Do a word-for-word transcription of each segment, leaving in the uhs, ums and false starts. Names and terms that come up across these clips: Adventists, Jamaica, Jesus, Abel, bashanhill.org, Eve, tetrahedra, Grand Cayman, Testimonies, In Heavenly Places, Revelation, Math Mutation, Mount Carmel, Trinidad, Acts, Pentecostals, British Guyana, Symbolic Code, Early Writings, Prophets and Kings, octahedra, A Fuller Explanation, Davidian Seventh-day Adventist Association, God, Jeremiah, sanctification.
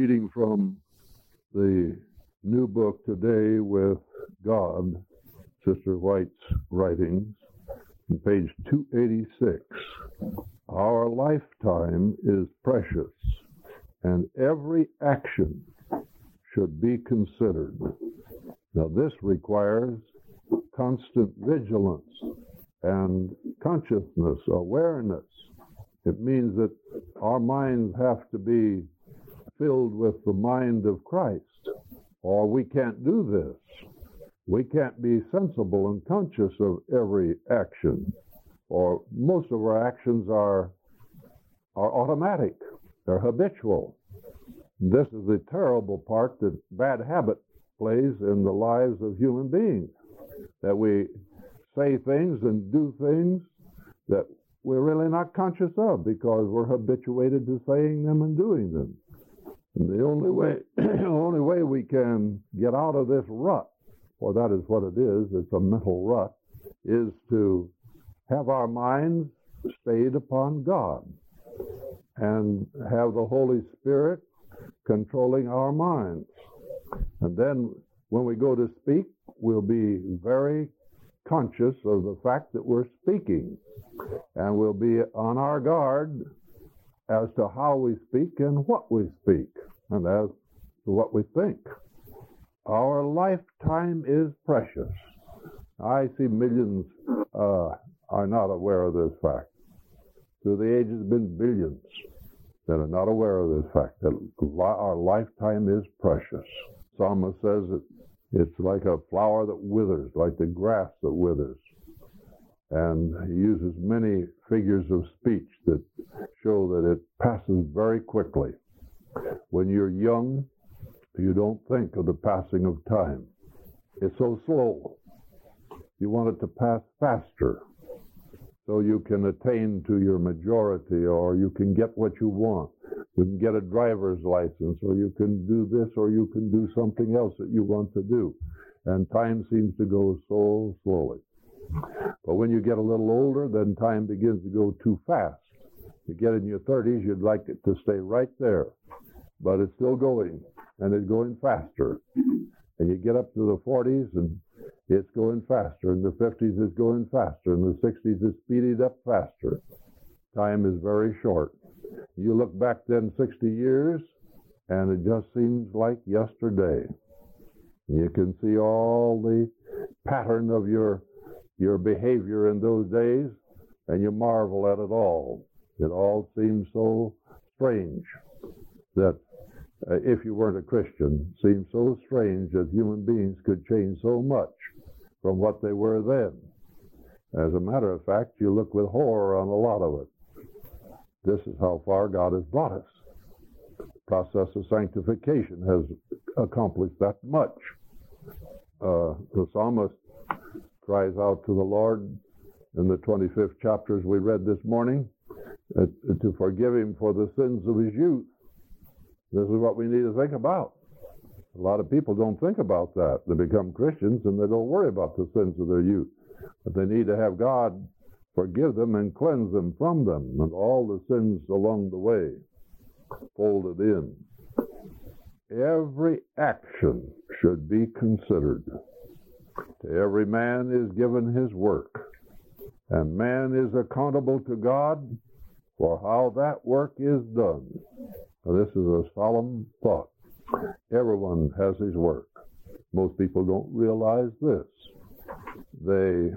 reading from the new book today with God, Sister White's writings, on page two eighty-six. Our lifetime is precious, and every action should be considered. Now, this requires constant vigilance and consciousness, awareness. It means that our minds have to be filled with the mind of Christ, or we can't do this. We can't be sensible and conscious of every action, or most of our actions are are automatic, they're habitual. This is the terrible part that bad habit plays in the lives of human beings, that we say things and do things that we're really not conscious of because we're habituated to saying them and doing them. And the only way, the only way we can get out of this rut, or that is what it is, it's a mental rut, is to have our minds stayed upon God and have the Holy Spirit controlling our minds. And then when we go to speak, we'll be very conscious of the fact that we're speaking, and we'll be on our guard as to how we speak and what we speak, and as to what we think. Our lifetime is precious. I see millions uh, are not aware of this fact. Through the ages, been billions that are not aware of this fact, that our lifetime is precious. Psalmist says that it's like a flower that withers, like the grass that withers. And he uses many figures of speech that show that it passes very quickly. When you're young, you don't think of the passing of time. It's so slow. You want it to pass faster, so you can attain to your majority, or you can get what you want. You can get a driver's license, or you can do this, or you can do something else that you want to do. And time seems to go so slowly. But when you get a little older, then time begins to go too fast. You get in your thirties, you'd like it to stay right there. But it's still going, and it's going faster. And you get up to the forties, and it's going faster. In the fifties, it's going faster. In the sixties, it's speeded up faster. Time is very short. You look back then sixty years, and it just seems like yesterday. You can see all the pattern of your, your behavior in those days, and you marvel at it all. It all seems so strange that uh, if you weren't a Christian, it seems so strange that human beings could change so much from what they were then. As a matter of fact, you look with horror on a lot of it. This is how far God has brought us. The process of sanctification has accomplished that much. Uh, the psalmist cries out to the Lord in the twenty-fifth chapters we read this morning uh, to forgive him for the sins of his youth. This is what we need to think about. A lot of people don't think about that. They become Christians and they don't worry about the sins of their youth. But they need to have God forgive them and cleanse them from them and all the sins along the way folded in. Every action should be considered. To every man is given his work, and man is accountable to God for how that work is done. Now, this is a solemn thought. Everyone has his work. Most people don't realize this. They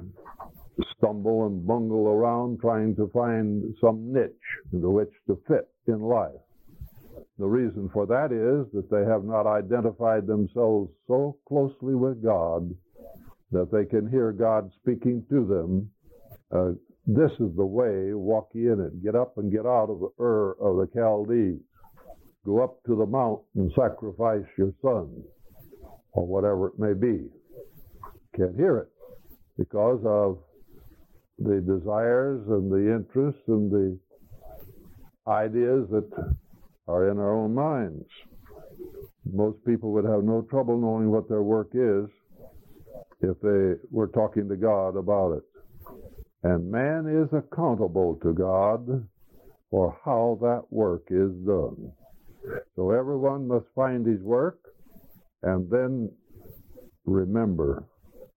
stumble and bungle around trying to find some niche into which to fit in life. The reason for that is that they have not identified themselves so closely with God that they can hear God speaking to them. Uh, this is the way, walk ye in it. Get up and get out of the Ur of the Chaldees. Go up to the mount and sacrifice your son, or whatever it may be. Can't hear it because of the desires and the interests and the ideas that are in our own minds. Most people would have no trouble knowing what their work is if they were talking to God about it. And man is accountable to God for how that work is done. So everyone must find his work and then remember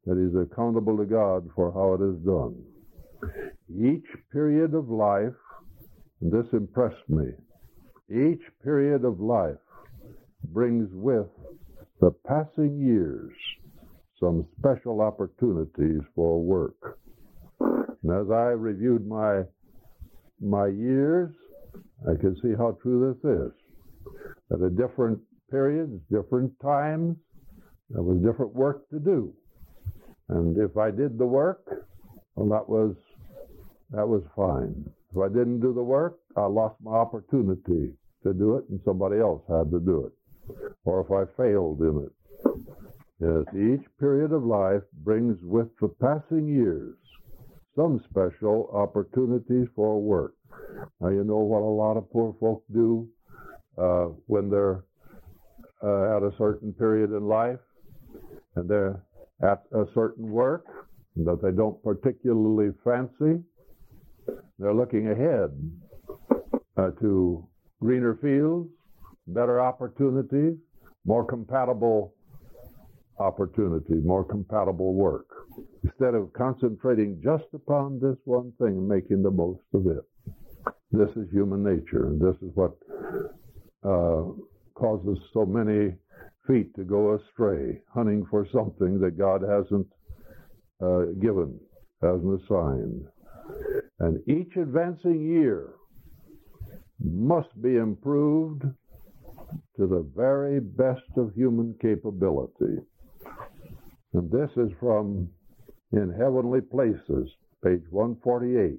that he's accountable to God for how it is done. Each period of life, and this impressed me, each period of life brings with the passing years some special opportunities for work. And as I reviewed my my years, I could see how true this is. At a different periods, different times, there was different work to do. And if I did the work, well, that was that was fine. If I didn't do the work, I lost my opportunity to do it, and somebody else had to do it. Or if I failed in it. Yes, each period of life brings with the passing years some special opportunities for work. Now, you know what a lot of poor folk do uh, when they're uh, at a certain period in life and they're at a certain work that they don't particularly fancy. They're looking ahead uh, to greener fields, better opportunities, more compatible opportunity, more compatible work, instead of concentrating just upon this one thing and making the most of it. This is human nature, and this is what uh, causes so many feet to go astray, hunting for something that God hasn't uh, given, hasn't assigned. And each advancing year must be improved to the very best of human capability. And this is from In Heavenly Places, page one forty-eight.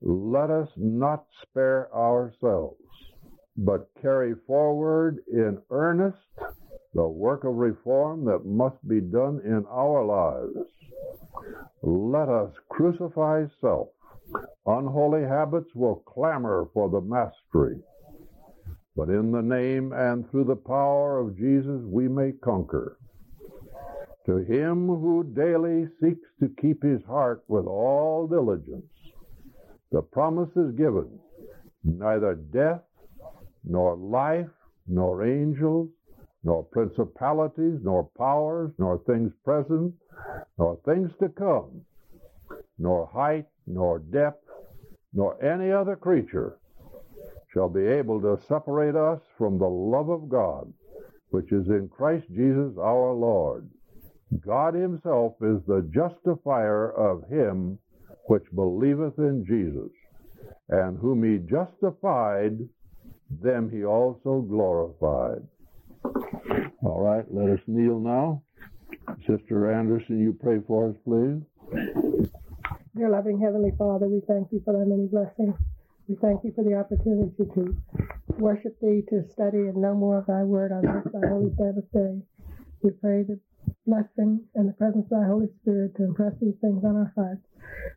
Let us not spare ourselves, but carry forward in earnest the work of reform that must be done in our lives. Let us crucify self. Unholy habits will clamor for the mastery. But in the name and through the power of Jesus, we may conquer. To him who daily seeks to keep his heart with all diligence, the promise is given, neither death, nor life, nor angels, nor principalities, nor powers, nor things present, nor things to come, nor height, nor depth, nor any other creature shall be able to separate us from the love of God, which is in Christ Jesus our Lord. God himself is the justifier of him which believeth in Jesus, and whom he justified, them he also glorified. All right, let us kneel now. Sister Anderson, you pray for us, please. Dear loving Heavenly Father, we thank you for thy many blessings. We thank you for the opportunity to worship thee, to study and know more of thy word on this thy holy Sabbath day. We pray that blessing and the presence of thy Holy Spirit to impress these things on our hearts.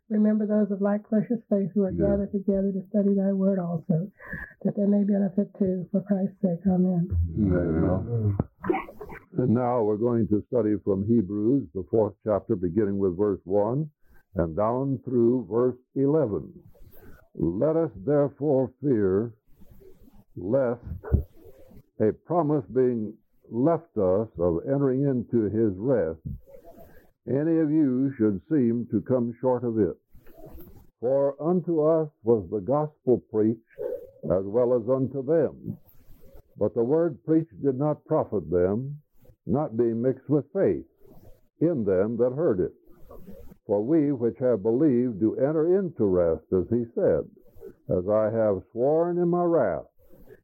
Remember those of like precious faith who are yeah. gathered together to study thy word also, that they may benefit too, for Christ's sake. Amen. Amen. And now we're going to study from Hebrews, the fourth chapter, beginning with verse one and down through verse eleven. Let us therefore fear lest a promise being left us of entering into his rest, any of you should seem to come short of it. For unto us was the gospel preached, as well as unto them. But the word preached did not profit them, not being mixed with faith in them that heard it. For we which have believed do enter into rest, as he said, as I have sworn in my wrath,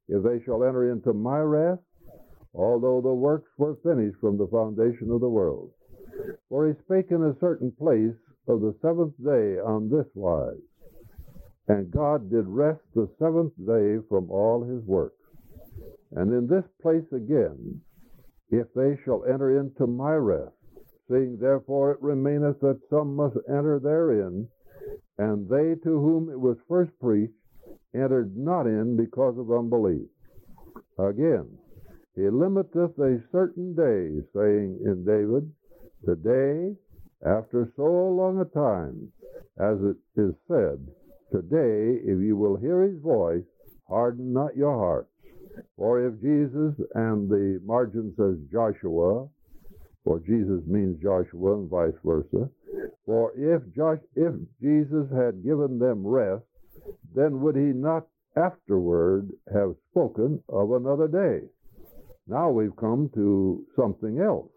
if they shall enter into my rest, although the works were finished from the foundation of the world. For he spake in a certain place of the seventh day on this wise, and God did rest the seventh day from all his works. And in this place again, if they shall enter into my rest, seeing therefore it remaineth that some must enter therein, and they to whom it was first preached entered not in because of unbelief. Again, he limiteth a certain day, saying in David, today, after so long a time, as it is said, today, if you will hear his voice, harden not your hearts, Or if Jesus, and the margin says Joshua, for Jesus means Joshua and vice versa, for if, Josh, if Jesus had given them rest, then would he not afterward have spoken of another day? Now we've come to something else.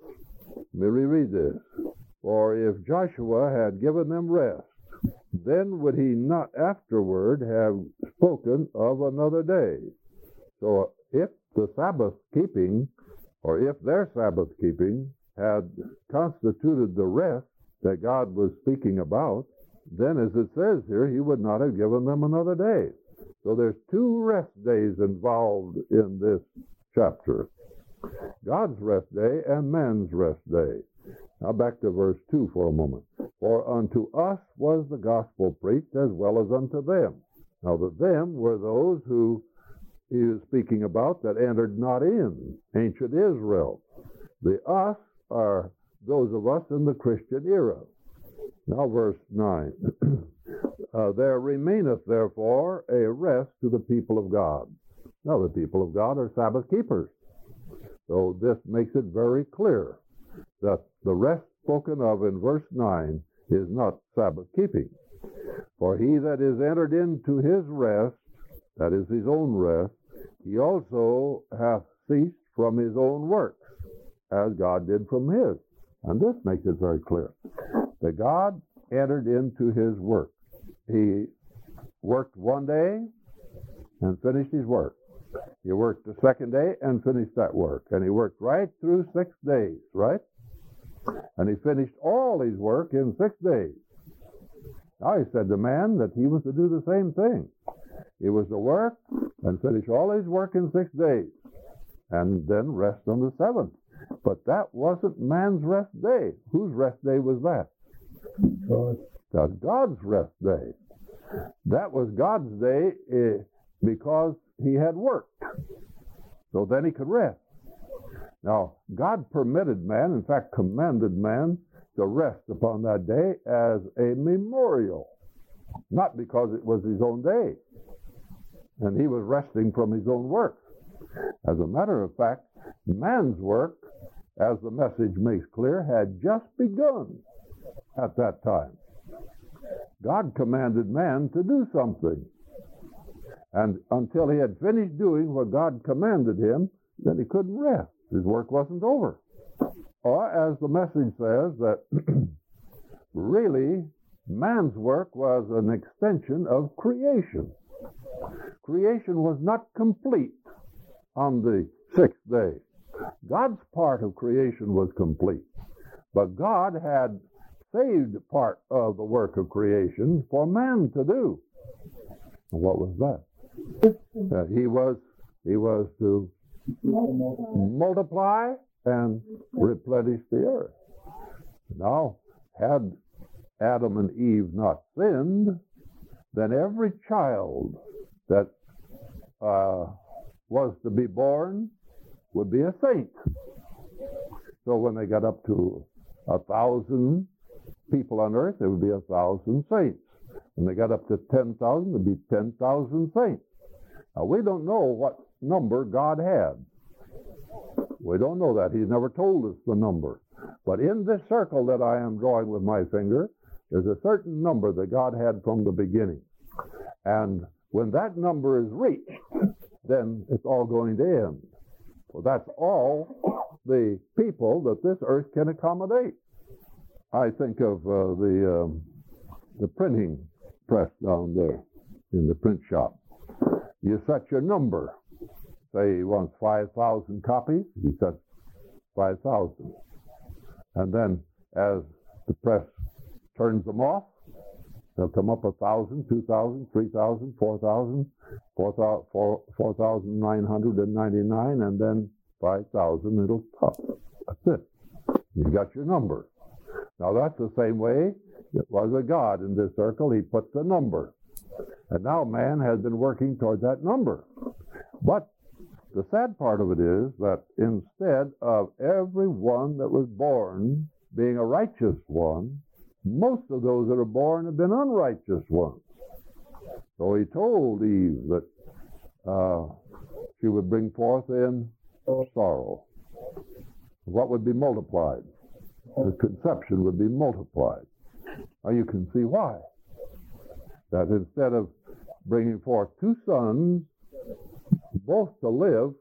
Let me read this. For if Joshua had given them rest, then would he not afterward have spoken of another day? So if the Sabbath keeping, or if their Sabbath keeping, had constituted the rest that God was speaking about, then as it says here, he would not have given them another day. So there's two rest days involved in this chapter. God's rest day and man's rest day. Now back to verse two for a moment. For unto us was the gospel preached as well as unto them. Now the them were those who he is speaking about that entered not in, ancient Israel. The us are those of us in the Christian era. Now verse nine. uh, there remaineth therefore a rest to the people of God. Now the people of God are Sabbath keepers. So this makes it very clear that the rest spoken of in verse nine is not Sabbath keeping. For he that is entered into his rest, that is his own rest, he also hath ceased from his own works, as God did from his. And this makes it very clear that God entered into his work. He worked one day and finished his work. He worked the second day and finished that work. And he worked right through six days, right? And he finished all his work in six days. Now he said to man that he was to do the same thing. He was to work and finish all his work in six days, and then rest on the seventh. But that wasn't man's rest day. Whose rest day was that? God. That's God's rest day. That was God's day eh, because he had worked. So then he could rest. Now, God permitted man, in fact commanded man, to rest upon that day as a memorial. Not because it was his own day, and he was resting from his own work. As a matter of fact, man's work, as the message makes clear, had just begun at that time. God commanded man to do something, and until he had finished doing what God commanded him, then he couldn't rest. His work wasn't over. Or, as the message says, that really man's work was an extension of creation. Creation was not complete on the sixth day. God's part of creation was complete, but God had saved part of the work of creation for man to do. And what was that? Uh, he was he was to multiply and replenish the earth. Now, had Adam and Eve not sinned, then every child that uh, was to be born would be a saint. So when they got up to a thousand people on earth, there would be a thousand saints. When they got up to ten thousand, there would be ten thousand saints. Now, we don't know what number God had. We don't know that. He's never told us the number. But in this circle that I am drawing with my finger, there's a certain number that God had from the beginning. And when that number is reached, then it's all going to end. Well, that's all the people that this earth can accommodate. I think of uh, the um, the printing press down there in the print shop. You set your number. Say he wants five thousand copies, he sets five thousand. And then as the press turns them off, they'll come up one thousand, two thousand, three thousand, four thousand, four thousand nine hundred ninety-nine, and then five thousand, it'll stop. That's it. You've got your number. Now that's the same way it was with God in this circle. He put the number. And now man has been working toward that number. But the sad part of it is that instead of every one that was born being a righteous one, most of those that are born have been unrighteous ones. So he told Eve that uh, she would bring forth in sorrow. What would be multiplied? The conception would be multiplied. Now you can see why. That instead of bringing forth two sons, both to live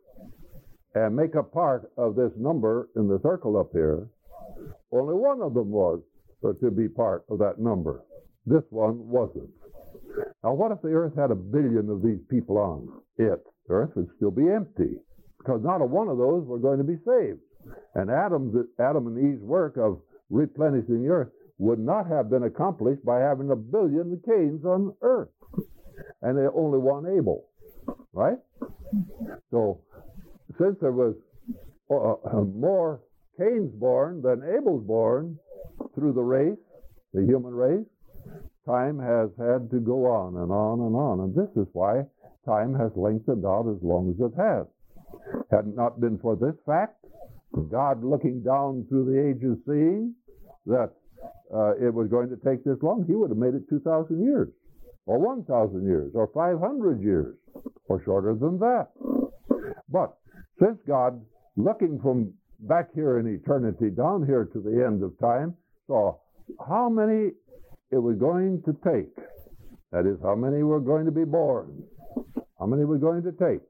and make a part of this number in the circle up here, only one of them was to be part of that number. This one wasn't. Now what if the earth had a billion of these people on it? The earth would still be empty, because not a one of those were going to be saved. And Adam's, Adam and Eve's work of replenishing the earth would not have been accomplished by having a billion Cains on earth. And they only one Abel. Right? So, since there was uh, more Cain's born than Abel's born through the race, the human race, time has had to go on and on and on. And this is why time has lengthened out as long as it has. Had it not been for this fact, God looking down through the ages, seeing that uh, it was going to take this long, he would have made it two thousand years, or one thousand years, or five hundred years, or shorter than that. But since God, looking from back here in eternity, down here to the end of time, saw how many it was going to take, that is, how many were going to be born, how many were going to take,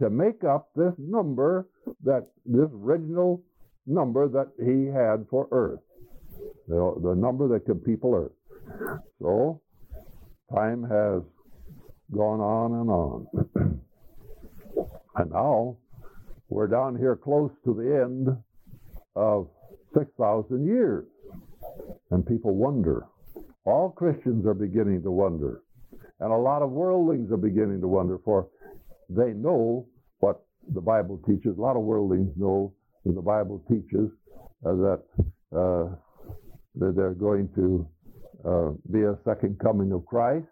to make up this number, that this original number that he had for earth, the, the number that could people earth. So time has gone on and on. And now we're down here close to the end of six thousand years. And people wonder. All Christians are beginning to wonder. And a lot of worldlings are beginning to wonder, for they know what the Bible teaches. A lot of worldlings know that the Bible teaches uh, that, uh, that there's going to uh, be a second coming of Christ,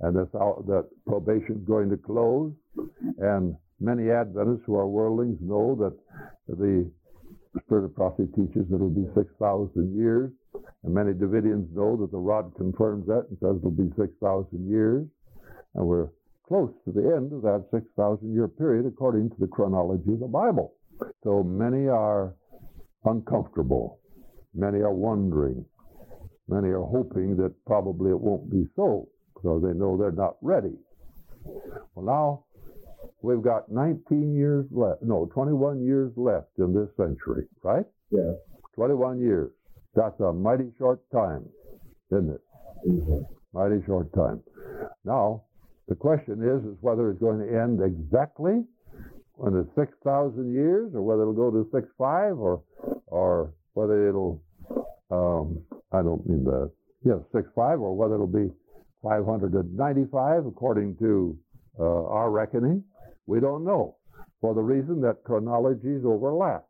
and that's how, that probation is going to close. And many Adventists who are worldlings know that the Spirit of Prophecy teaches that it'll be six thousand years. And many Davidians know that the rod confirms that and says it'll be six thousand years. And we're close to the end of that six thousand year period according to the chronology of the Bible. So many are uncomfortable. Many are wondering. Many are hoping that probably it won't be so, so they know they're not ready. Well, now we've got nineteen years left, no, twenty-one years left in this century, right? Yeah. twenty-one years. That's a mighty short time, isn't it? Mm-hmm. Mighty short time. Now, the question is, is whether it's going to end exactly when it's six thousand years, or whether it'll go to six five, or or whether it'll, um, I don't mean that, yeah, six five, or whether it'll be five hundred ninety-five, according to uh, our reckoning. We don't know, for the reason that chronologies overlap.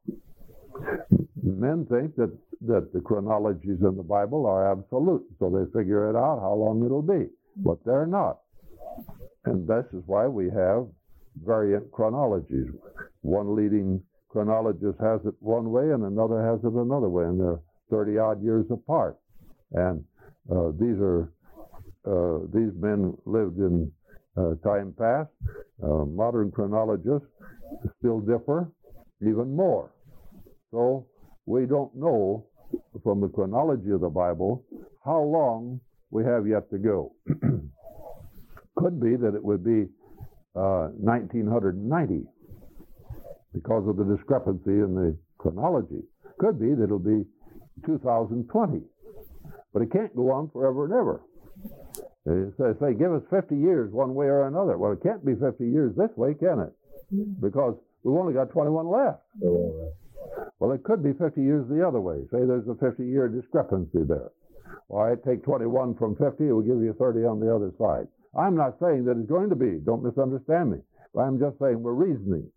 Men think that, that the chronologies in the Bible are absolute, so they figure it out how long it'll be, but they're not. And this is why we have variant chronologies. One leading chronologist has it one way and another has it another way, and they're thirty-odd years apart. And uh, these are uh, these men lived in uh, time past. Uh, modern chronologists still differ even more. So we don't know from the chronology of the Bible how long we have yet to go. Could be that it would be uh, nineteen ninety because of the discrepancy in the chronology. Could be that it'll be two thousand twenty, but it can't go on forever and ever. They say, give us fifty years one way or another. Well, it can't be fifty years this way, can it? Because we've only got twenty-one left. Well, it could be fifty years the other way. Say there's a fifty-year discrepancy there. All right, take twenty-one from fifty, it will give you thirty on the other side. I'm not saying that it's going to be. Don't misunderstand me. I'm just saying we're reasoning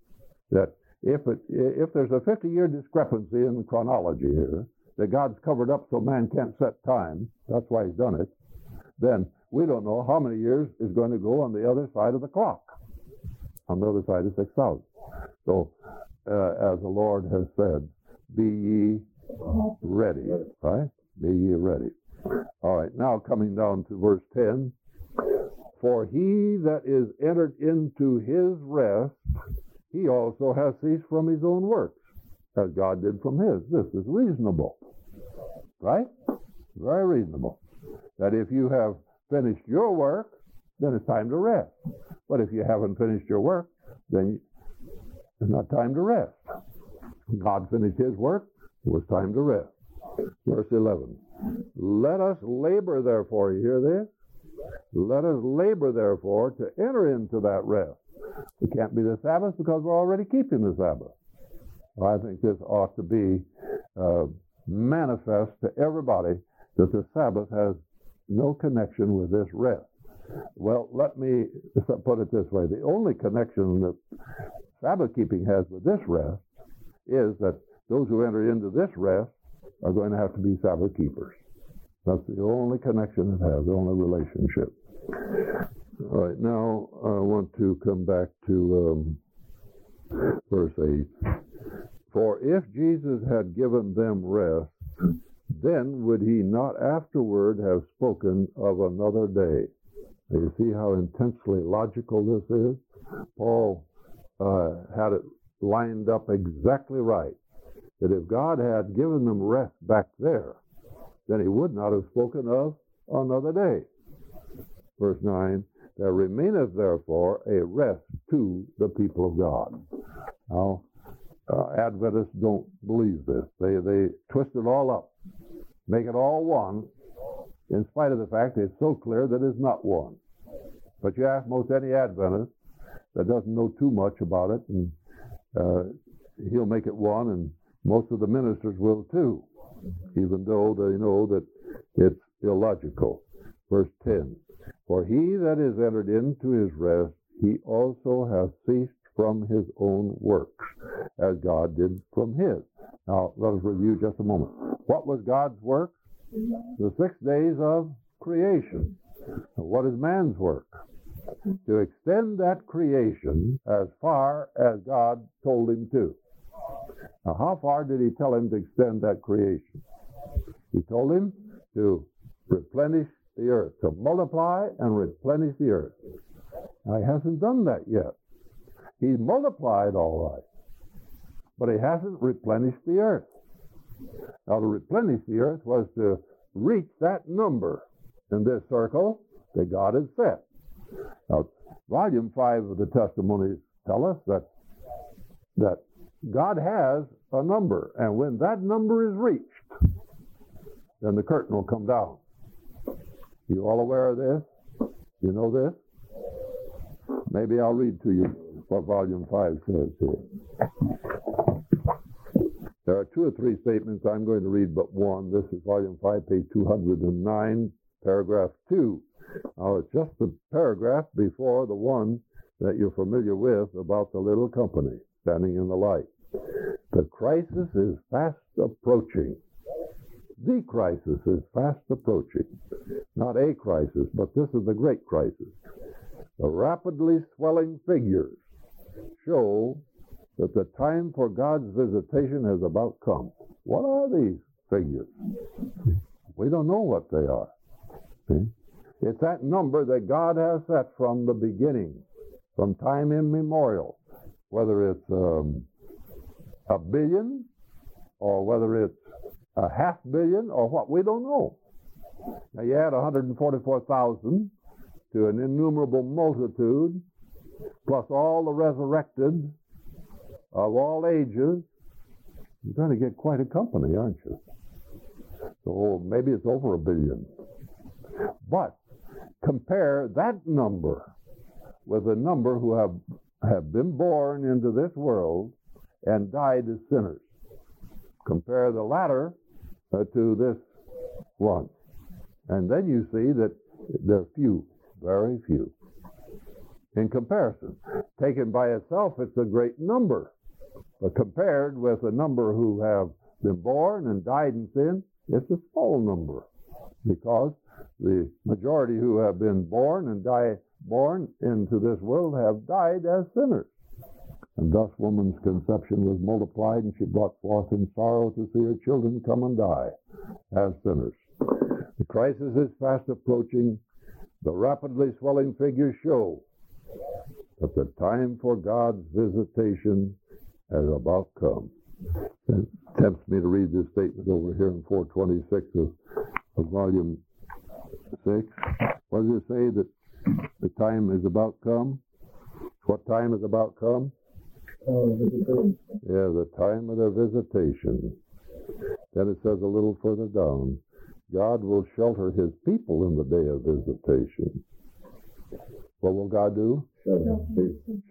that if it, if there's a fifty-year discrepancy in the chronology here, that God's covered up so man can't set time, that's why he's done it, then we don't know how many years is going to go on the other side of the clock, on the other side of six thousand. So, uh, as the Lord has said, be ye ready, right? Be ye ready. All right, now coming down to verse ten. For he that is entered into his rest, he also has ceased from his own works, as God did from his. This is reasonable, right? Very reasonable. That if you have finished your work, then it's time to rest. But if you haven't finished your work, then it's not time to rest. God finished his work, it was time to rest. Verse eleven. Let us labor therefore, you hear this? Let us labor therefore to enter into that rest. It can't be the Sabbath because we're already keeping the Sabbath. I think this ought to be uh, manifest to everybody that the Sabbath has no connection with this rest. Well, let me put it this way. The only connection that Sabbath keeping has with this rest is that those who enter into this rest are going to have to be Sabbath keepers. That's the only connection it has, the only relationship. All right, now I want to come back to um, verse eight. For if Jesus had given them rest, then would he not afterward have spoken of another day? Now you see how intensely logical this is? Paul uh, had it lined up exactly right. That if God had given them rest back there, then he would not have spoken of another day. Verse nine, there remaineth therefore a rest to the people of God. Now, uh, Adventists don't believe this. They, they twist it all up, make it all one, in spite of the fact that it's so clear that it's not one. But you ask most any Adventist that doesn't know too much about it, and uh, he'll make it one, and most of the ministers will too, even though they know that it's illogical. Verse ten, for he that is entered into his rest, he also hath ceased from his own works, as God did from his. Now, let us review just a moment. What was God's work? The six days of creation. What is man's work? To extend that creation as far as God told him to. Now, how far did he tell him to extend that creation? He told him to replenish the earth, to multiply and replenish the earth. Now, he hasn't done that yet. He's multiplied all right, but he hasn't replenished the earth. Now, to replenish the earth was to reach that number in this circle that God had set. Now, volume five of the Testimonies tell us that that God has a number, and when that number is reached, then the curtain will come down. You all aware of this? You know this? Maybe I'll read to you what volume five says here. There are two or three statements. I'm going to read but one. This is volume five, page two hundred nine, paragraph two. Now, it's just the paragraph before the one that you're familiar with about the little company standing in the light. The crisis is fast approaching. The crisis is fast approaching. Not a crisis, but this is the great crisis. The rapidly swelling figures show that the time for God's visitation has about come. What are these figures? We don't know what they are. See? It's that number that God has set from the beginning, from time immemorial. Whether it's um, a billion, or whether it's a half billion, or what, we don't know. Now, you add one hundred forty-four thousand to an innumerable multitude, plus all the resurrected of all ages, you're going to get quite a company, aren't you? So maybe it's over a billion. But compare that number with the number who have have been born into this world and died as sinners. Compare the latter uh, to this one. And then you see that they're few, very few. In comparison, taken by itself, it's a great number. But compared with the number who have been born and died in sin, it's a small number. Because the majority who have been born and die born into this world have died as sinners. And thus woman's conception was multiplied, and she brought forth in sorrow to see her children come and die as sinners. The crisis is fast approaching. the rapidly swelling figures show that the time for God's visitation has about come. It tempts me to read this statement over here in four twenty-six of, of volume six. What does it say that the time is about come? What time is about come? Yeah, the time of their visitation. Then it says a little further down, God will shelter his people in the day of visitation. What will God do?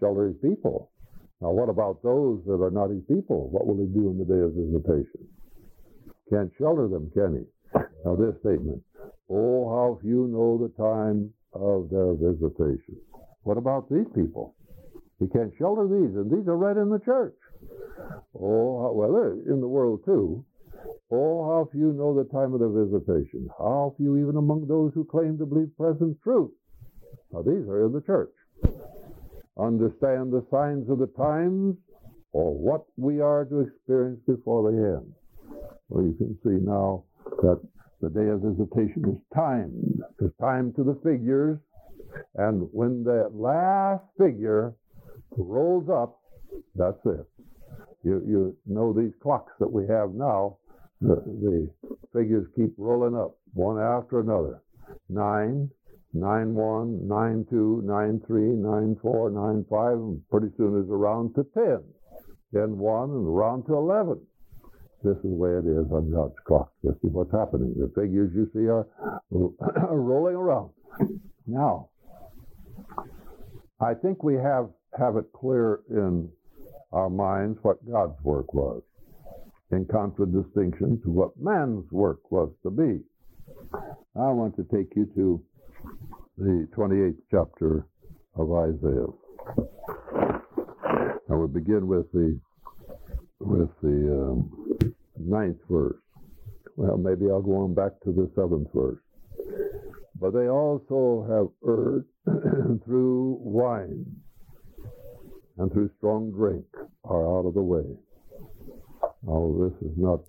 Shelter his people. Now what about those that are not his people? What will he do in the day of visitation? Can't shelter them, can he? Now this statement, oh, how few know the time of their visitation. What about these people? He can't shelter these, and these are read in the church. Oh, how, well, they're in the world too. Oh, how few know the time of their visitation. How few even among those who claim to believe present truth. Now these are in the church. Understand the signs of the times, or what we are to experience before the end. Well, you can see now that the day of visitation is timed. It's timed to the figures, and when that last figure rolls up, that's it. You you know these clocks that we have now, the, the figures keep rolling up, one after another. Nine. Nine one, nine two, nine three, nine four, nine five, and pretty soon it's around to ten. Then one and around to eleven. This is the way it is on God's clock. This is what's happening. The figures you see are rolling around. Now, I think we have, have it clear in our minds what God's work was, in contradistinction to what man's work was to be. I want to take you to the twenty-eighth chapter of Isaiah. I will begin with the with the um, ninth verse. Well, maybe I'll go on back to the seventh verse. But they also have erred through wine and through strong drink are out of the way. Now, this is not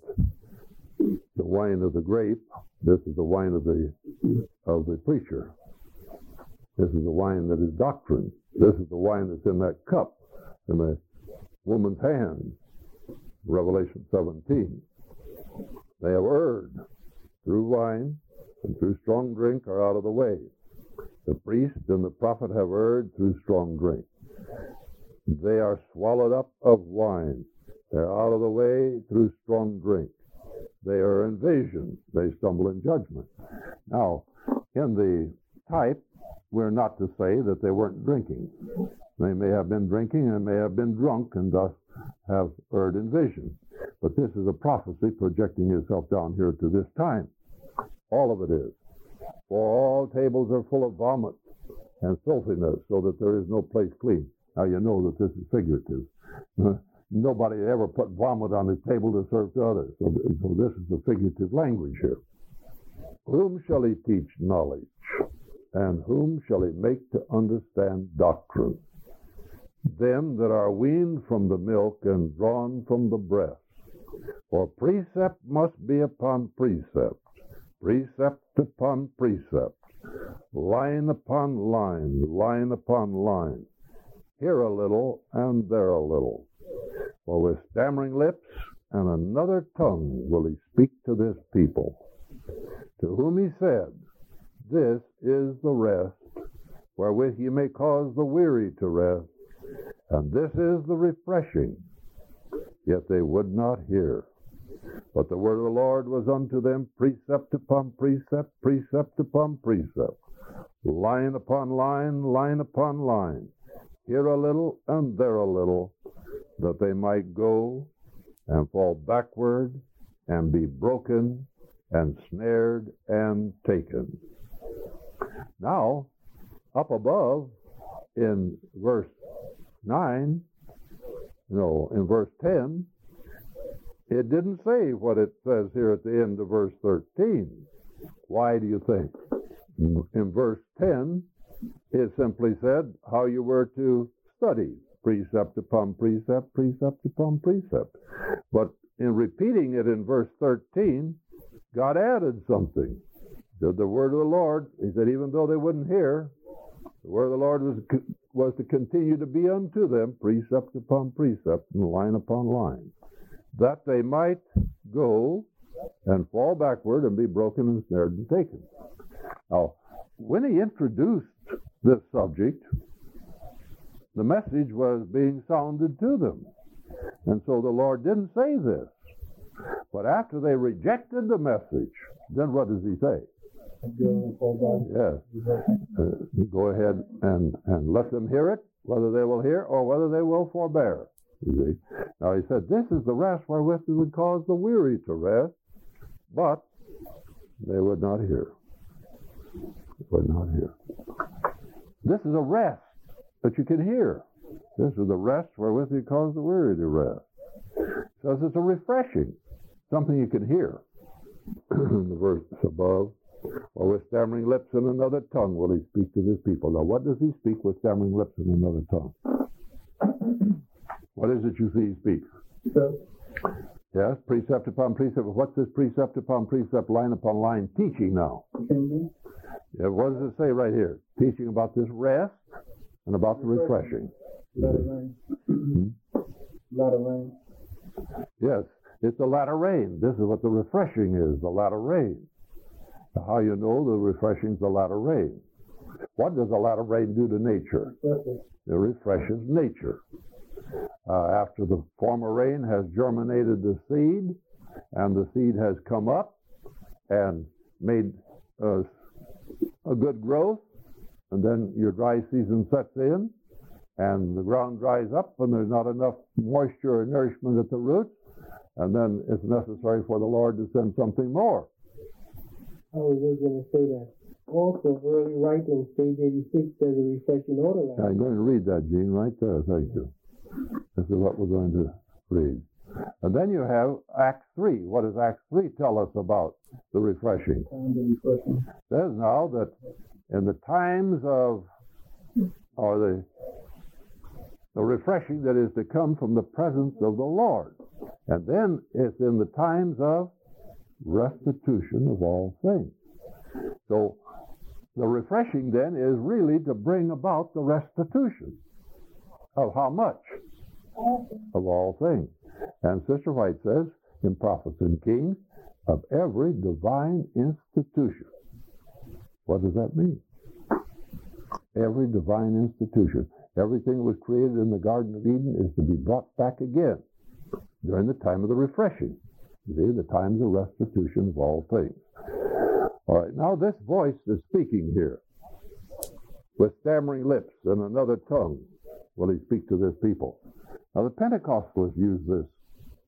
the wine of the grape. This is the wine of the of the preacher. This is the wine that is doctrine. This is the wine that's in that cup, in the woman's hand. Revelation seventeen. They have erred through wine and through strong drink are out of the way. The priest and the prophet have erred through strong drink. They are swallowed up of wine. They're out of the way through strong drink. They are in vision. They stumble in judgment. Now, in the type, we're not to say that they weren't drinking. They may have been drinking and may have been drunk and thus have erred in vision. But this is a prophecy projecting itself down here to this time. All of it is. For all tables are full of vomit and filthiness, so that there is no place clean. Now you know that this is figurative. Nobody ever put vomit on his table to serve to others. So, so this is the figurative language here. Whom shall he teach knowledge? And whom shall he make to understand doctrine? Them that are weaned from the milk and drawn from the breast. For precept must be upon precept, precept upon precept, line upon line, line upon line, here a little and there a little. For with stammering lips and another tongue will he speak to this people, to whom he said, this is the rest wherewith you may cause the weary to rest, and this is the refreshing. Yet they would not hear. But the word of the Lord was unto them precept upon precept, precept upon precept, line upon line, line upon line, here a little and there a little, that they might go and fall backward and be broken and snared and taken. Now, up above in verse nine, no, in verse ten, it didn't say what it says here at the end of verse thirteen. Why do you think? In verse ten, it simply said how you were to study, precept upon precept, precept upon precept. But in repeating it in verse thirteen, God added something. The, the word of the Lord, he said, even though they wouldn't hear, the word of the Lord was, was to continue to be unto them precept upon precept and line upon line, that they might go and fall backward and be broken and snared and taken. Now, when he introduced this subject, the message was being sounded to them. And so the Lord didn't say this. But after they rejected the message, then what does he say? Yes. Uh, go ahead and, and let them hear it, whether they will hear or whether they will forbear. You see? Now he said, this is the rest wherewith it would cause the weary to rest, but they would not hear. They would not hear. This is a rest that you can hear. This is the rest wherewith it cause the weary to rest. It says it's a refreshing, something you can hear. The verse above, or with stammering lips and another tongue will he speak to this people. Now, what does he speak with stammering lips and another tongue? What is it you see he speaks? Yeah. Yes, precept upon precept. What's this precept upon precept, line upon line teaching now? Mm-hmm. Yeah, what does it say right here? Teaching about this rest and about the refreshing. Latter rain. Latter rain. Yes, it's the latter rain. This is what the refreshing is, the latter rain. How you know the refreshing is the latter rain? What does the latter rain do to nature? It refreshes nature. Uh, after the former rain has germinated the seed, and the seed has come up and made uh, a good growth, and then your dry season sets in, and the ground dries up, and there's not enough moisture or nourishment at the roots, and then it's necessary for the Lord to send something more. I was just going to say that. Also, Early Writings, page eighty-six, says a refreshing order line. I'm going to read that, Gene, right there. Thank you. This is what we're going to read. And then you have Acts three. What does Acts three tell us about the refreshing? The refreshing. It says now that in the times of, or the, the refreshing that is to come from the presence of the Lord. And then it's in the times of restitution of all things. So the refreshing then is really to bring about the restitution. Of how much? Of all things. And Sister White says, in Prophets and Kings, of every divine institution. What does that mean? Every divine institution. Everything that was created in the Garden of Eden is to be brought back again during the time of the refreshing. You see, the times of restitution of all things. All right, now this voice that's speaking here, with stammering lips and another tongue, will he speak to this people? Now the Pentecostals use this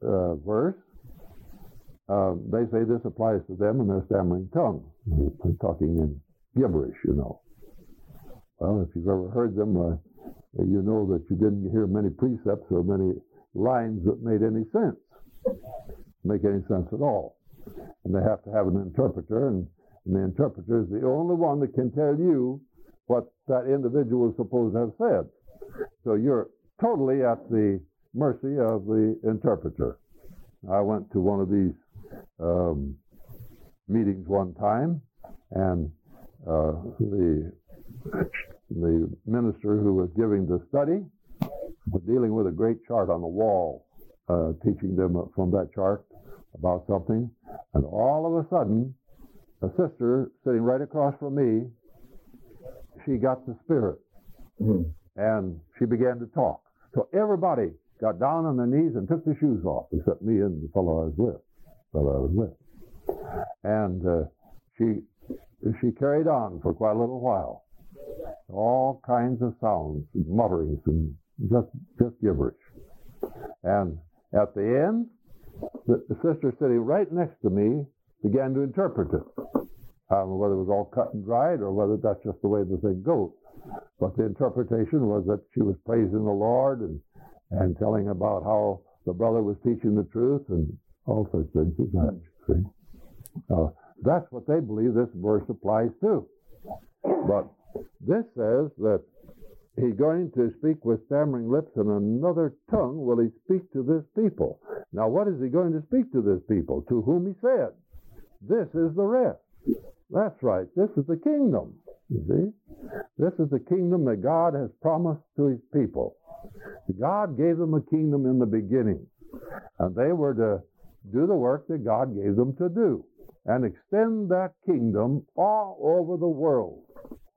uh, verse. Uh, they say this applies to them and their stammering tongue. They're talking in gibberish, you know. Well, if you've ever heard them, uh, you know that you didn't hear many precepts or many lines that made any sense, make any sense at all. And they have to have an interpreter, and, and the interpreter is the only one that can tell you what that individual is supposed to have said. So you're totally at the mercy of the interpreter. I went to one of these um, meetings one time, and uh, the the minister who was giving the study was dealing with a great chart on the wall, uh, teaching them from that chart about something. And all of a sudden, a sister sitting right across from me, she got the Spirit. Mm-hmm. And she began to talk. So everybody got down on their knees and took their shoes off, except me and the fellow I was with. Fellow I was with. And uh, she she carried on for quite a little while. All kinds of sounds, mutterings, and just just gibberish. And at the end, the, the sister sitting right next to me began to interpret it. I don't know whether it was all cut and dried or whether that's just the way the thing goes. But the interpretation was that she was praising the Lord and, and telling about how the brother was teaching the truth and all such things as that. See? Uh, that's what they believe this verse applies to. But this says that he's going to speak with stammering lips and another tongue will he speak to this people. Now what is he going to speak to this people? To whom he said, this is the rest. That's right. This is the kingdom, you see. This is the kingdom that God has promised to his people. God gave them a kingdom in the beginning, and they were to do the work that God gave them to do and extend that kingdom all over the world,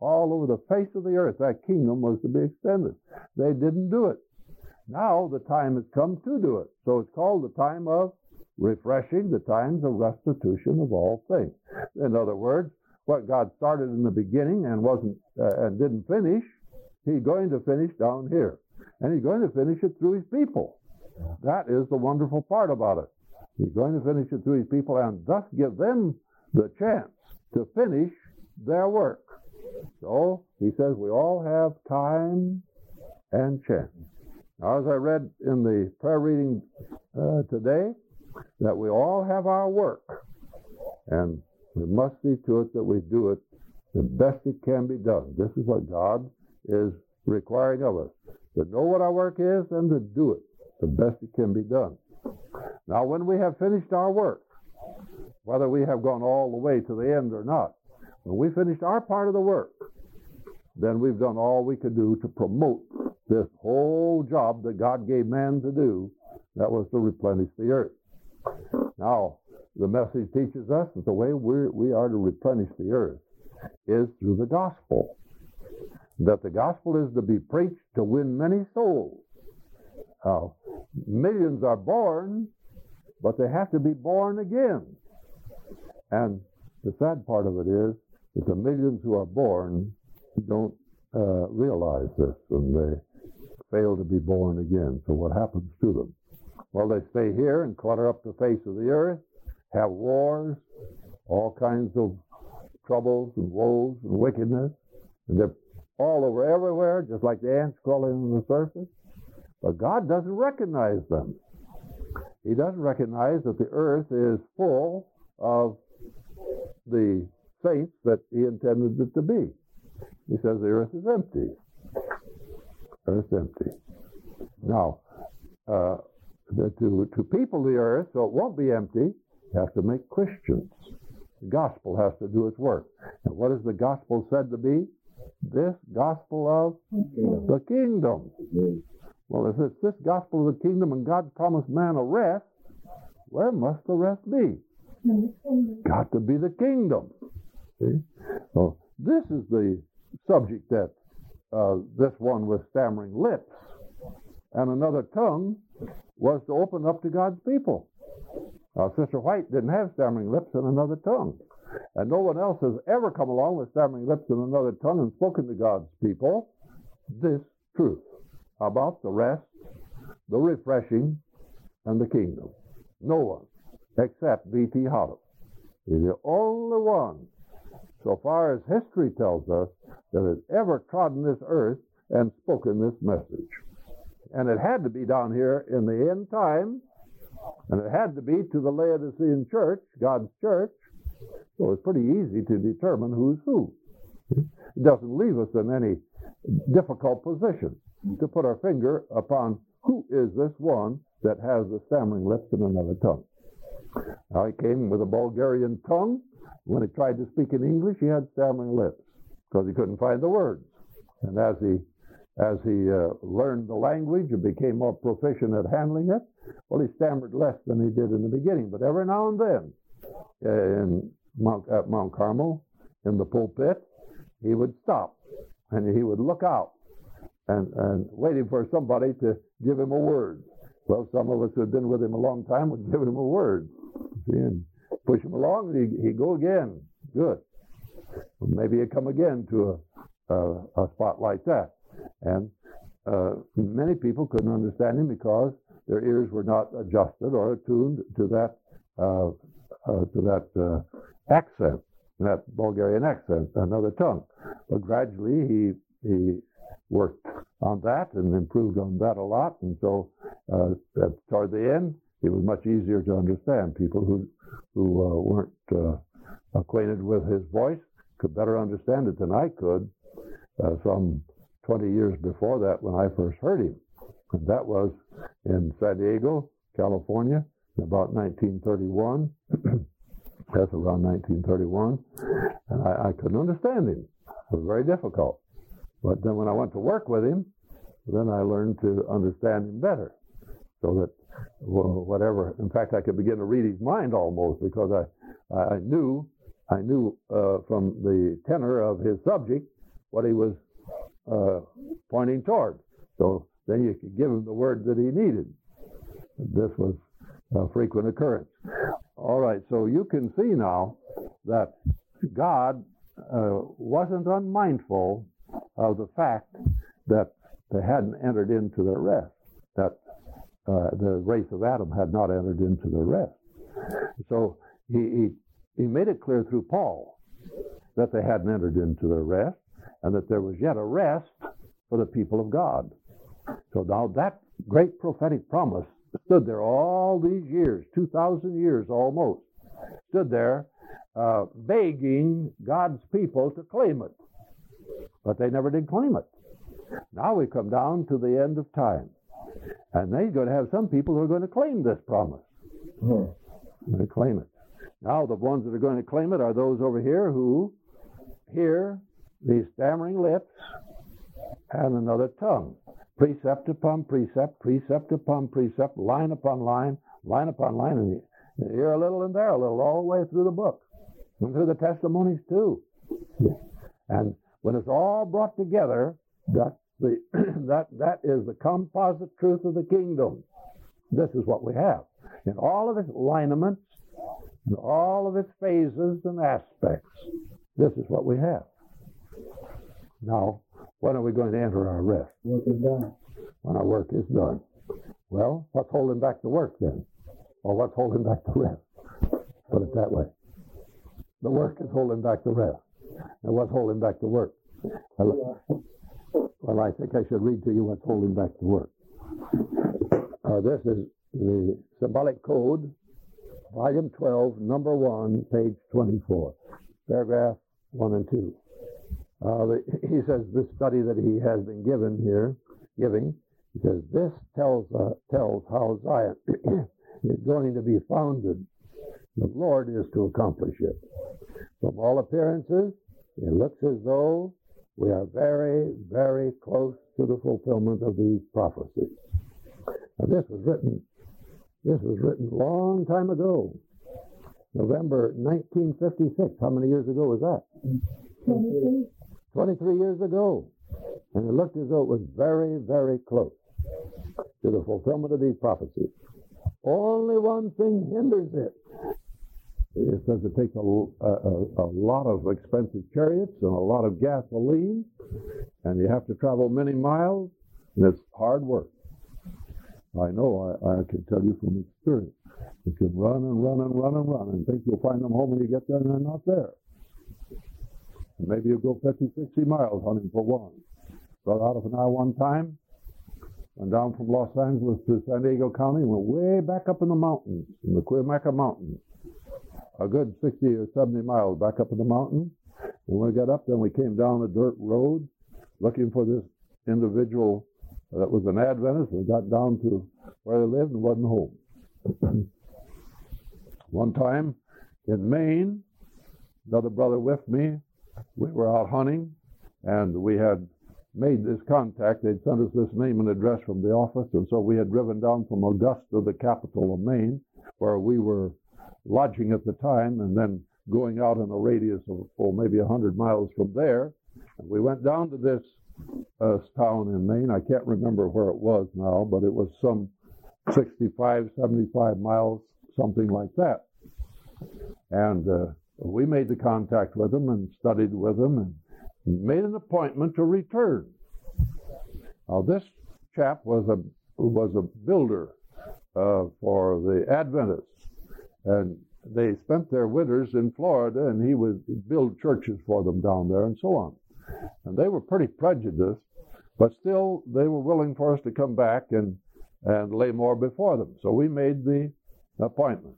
all over the face of the earth. That kingdom was to be extended. They didn't do it. Now the time has come to do it. So it's called the time of refreshing, the times of restitution of all things. In other words, what God started in the beginning and wasn't uh, and didn't finish, he's going to finish down here. And he's going to finish it through his people. That is the wonderful part about it. He's going to finish it through his people and thus give them the chance to finish their work. So he says we all have time and chance. Now, as I read in the prayer reading uh, today, that we all have our work, and we must see to it that we do it the best it can be done. This is what God is requiring of us, to know what our work is and to do it the best it can be done. Now, when we have finished our work, whether we have gone all the way to the end or not, when we finished our part of the work, then we've done all we could do to promote this whole job that God gave man to do, that was to replenish the earth. Now, the message teaches us that the way we're, we are to replenish the earth is through the gospel, that the gospel is to be preached to win many souls. Now, millions are born, but they have to be born again. And the sad part of it is that the millions who are born don't uh, realize this, and they fail to be born again. So what happens to them? Well, they stay here and clutter up the face of the earth, have wars, all kinds of troubles and woes and wickedness. And they're all over everywhere, just like the ants crawling on the surface. But God doesn't recognize them. He doesn't recognize that the earth is full of the saints that he intended it to be. He says the earth is empty. Earth's empty. Now, uh, to, to people the earth, so it won't be empty, you have to make Christians. The gospel has to do its work. And what is the gospel said to be? This gospel of the kingdom. Well, if it's this gospel of the kingdom and God promised man a rest, where must the rest be? Got to be the kingdom. See? So this is the subject that uh, this one with stammering lips and another tongue was to open up to God's people. Now, Sister White didn't have stammering lips and another tongue. And no one else has ever come along with stammering lips and another tongue and spoken to God's people this truth about the rest, the refreshing, and the kingdom. No one except B T Hodder. He's the only one, so far as history tells us, that has ever trodden this earth and spoken this message. And it had to be down here in the end time, and it had to be to the Laodicean church, God's church, so it's pretty easy to determine who's who. It doesn't leave us in any difficult position to put our finger upon who is this one that has the stammering lips and another tongue. Now he came with a Bulgarian tongue. When he tried to speak in English, he had stammering lips because he couldn't find the words. And as he as he uh, learned the language and became more proficient at handling it, well, he stammered less than he did in the beginning. But every now and then, in Mount, at Mount Carmel, in the pulpit, he would stop and he would look out and, and waiting for somebody to give him a word. Well, some of us who had been with him a long time would give him a word. See, and push him along, and he, he'd go again. Good. Maybe he'd come again to a, a, a spot like that. And uh, many people couldn't understand him because their ears were not adjusted or attuned to that uh, uh, to that uh, accent, that Bulgarian accent, another tongue. But gradually he he worked on that and improved on that a lot, and so uh, toward the end, it was much easier to understand. People who who uh, weren't uh, acquainted with his voice could better understand it than I could uh, some twenty years before that when I first heard him. And that was in San Diego, California, in about nineteen thirty-one. That's around nineteen thirty-one. And I, I couldn't understand him. It was very difficult. But then when I went to work with him, then I learned to understand him better. So that whatever, in fact, I could begin to read his mind almost, because I, I knew, I knew uh, from the tenor of his subject what he was uh, pointing toward. So then you could give him the word that he needed. This was a frequent occurrence. All right, so you can see now that God uh, wasn't unmindful of the fact that they hadn't entered into their rest, that uh, the race of Adam had not entered into their rest. So he, he he made it clear through Paul that they hadn't entered into their rest, and that there was yet a rest for the people of God. So now that great prophetic promise stood there all these years, two thousand years almost, stood there uh, begging God's people to claim it. But they never did claim it. Now we come down to the end of time. And they're going to have some people who are going to claim this promise. Mm. They claim it. Now the ones that are going to claim it are those over here who hear these stammering lips and another tongue. Precept upon precept, precept upon precept, line upon line, line upon line, and here a little and there a little, all the way through the book. And through the testimonies too. And when it's all brought together, That the that that is the composite truth of the kingdom. This is what we have in all of its lineaments, in all of its phases and aspects. This is what we have. Now, when are we going to enter our rest? Work is done. When our work is done. Well, what's holding back the work then? Or what's holding back the rest? Put it that way. The work is holding back the rest. And what's holding back the work? Well, I think I should read to you what's holding back the work. Uh, this is the Symbolic Code, Volume twelve, Number one, page twenty-four, paragraph one and two. Uh, the, he says this study that he has been given here, giving, he says, this tells uh, tells how Zion is going to be founded. The Lord is to accomplish it. From all appearances, it looks as though we are very, very close to the fulfillment of these prophecies. Now, this was written, this was written a long time ago, November nineteen fifty-six. How many years ago was that? twenty-three. twenty-three years ago. And it looked as though it was very, very close to the fulfillment of these prophecies. Only one thing hinders it. It says it takes a, a, a lot of expensive chariots and a lot of gasoline, and you have to travel many miles, and it's hard work. I know, I, I can tell you from experience. You can run and run and run and run and think you'll find them home when you get there, and they're not there. And maybe you'll go fifty, sixty miles hunting for one. Got out of an hour one time, went down from Los Angeles to San Diego County, went way back up in the mountains, in the Cuyamaca Mountains. A good sixty or seventy miles back up in the mountain. And when we got up, then we came down a dirt road looking for this individual that was an Adventist. We got down to where they lived and wasn't home. One time in Maine, another brother with me, we were out hunting, and we had made this contact. They'd sent us this name and address from the office, and so we had driven down from Augusta, the capital of Maine, where we were lodging at the time, and then going out in a radius of oh, maybe one hundred miles from there. And we went down to this uh, town in Maine. I can't remember where it was now, but it was some sixty-five, seventy-five miles, something like that. And uh, we made the contact with them and studied with them and made an appointment to return. Now, this chap was a, was a builder uh, for the Adventists. And they spent their winters in Florida, and he would build churches for them down there and so on. And they were pretty prejudiced, but still they were willing for us to come back and, and lay more before them. So we made the appointment.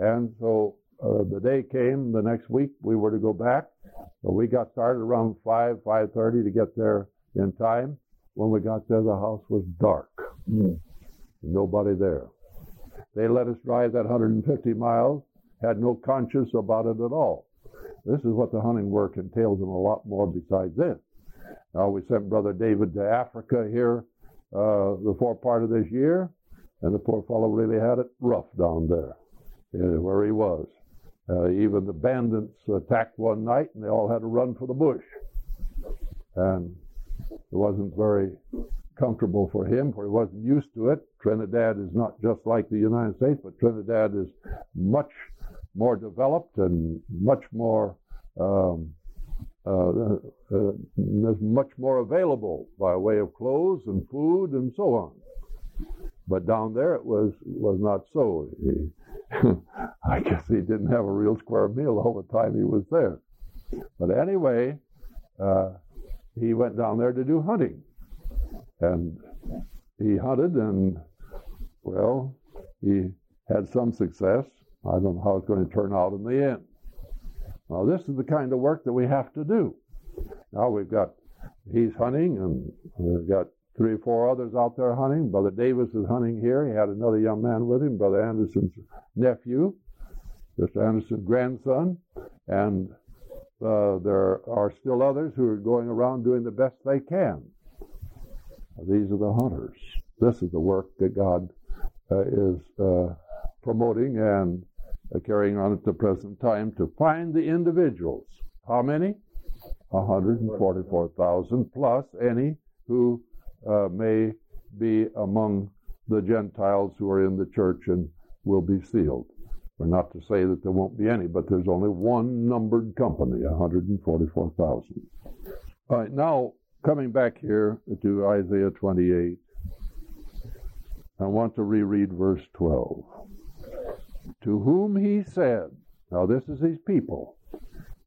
And so uh, the day came, the next week we were to go back. So we got started around five, five thirty to get there in time. When we got there, the house was dark. Mm. Nobody there. They let us drive that one hundred fifty miles, had no conscience about it at all. This is what the hunting work entails, and a lot more besides this. Now, we sent Brother David to Africa here uh, the forepart of this year, and the poor fellow really had it rough down there, uh, where he was. Uh, even the bandits attacked one night, and they all had to run for the bush. And it wasn't very comfortable for him, for he wasn't used to it. Trinidad is not just like the United States, but Trinidad is much more developed and much more um, uh, uh, uh, there's much more available by way of clothes and food and so on. But down there it was was not so. He, I guess he didn't have a real square meal all the time he was there. But anyway, uh, he went down there to do hunting. And he hunted, and, well, he had some success. I don't know how it's going to turn out in the end. Now, this is the kind of work that we have to do. Now, we've got, he's hunting, and we've got three or four others out there hunting. Brother Davis is hunting here. He had another young man with him, Brother Anderson's nephew, Mister Anderson's grandson, and uh, there are still others who are going around doing the best they can. These are the hunters. This is the work that God uh, is uh, promoting and uh, carrying on at the present time, to find the individuals. How many? one hundred forty-four thousand plus any who uh, may be among the Gentiles who are in the church and will be sealed. We're not to say that there won't be any, but there's only one numbered company, one hundred forty-four thousand. All right, now, coming back here to Isaiah twenty-eight, I want to reread verse twelve. To whom he said, now this is his people,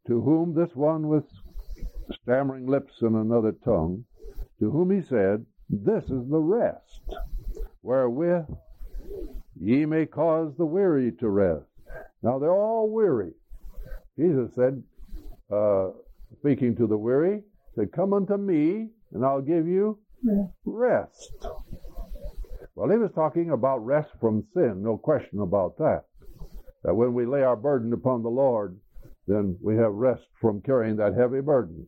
to whom this one with stammering lips and another tongue, to whom he said, this is the rest, wherewith ye may cause the weary to rest. Now they're all weary. Jesus said, uh, speaking to the weary, said, come unto me, and I'll give you rest. Well, he was talking about rest from sin, no question about that. That when we lay our burden upon the Lord, then we have rest from carrying that heavy burden.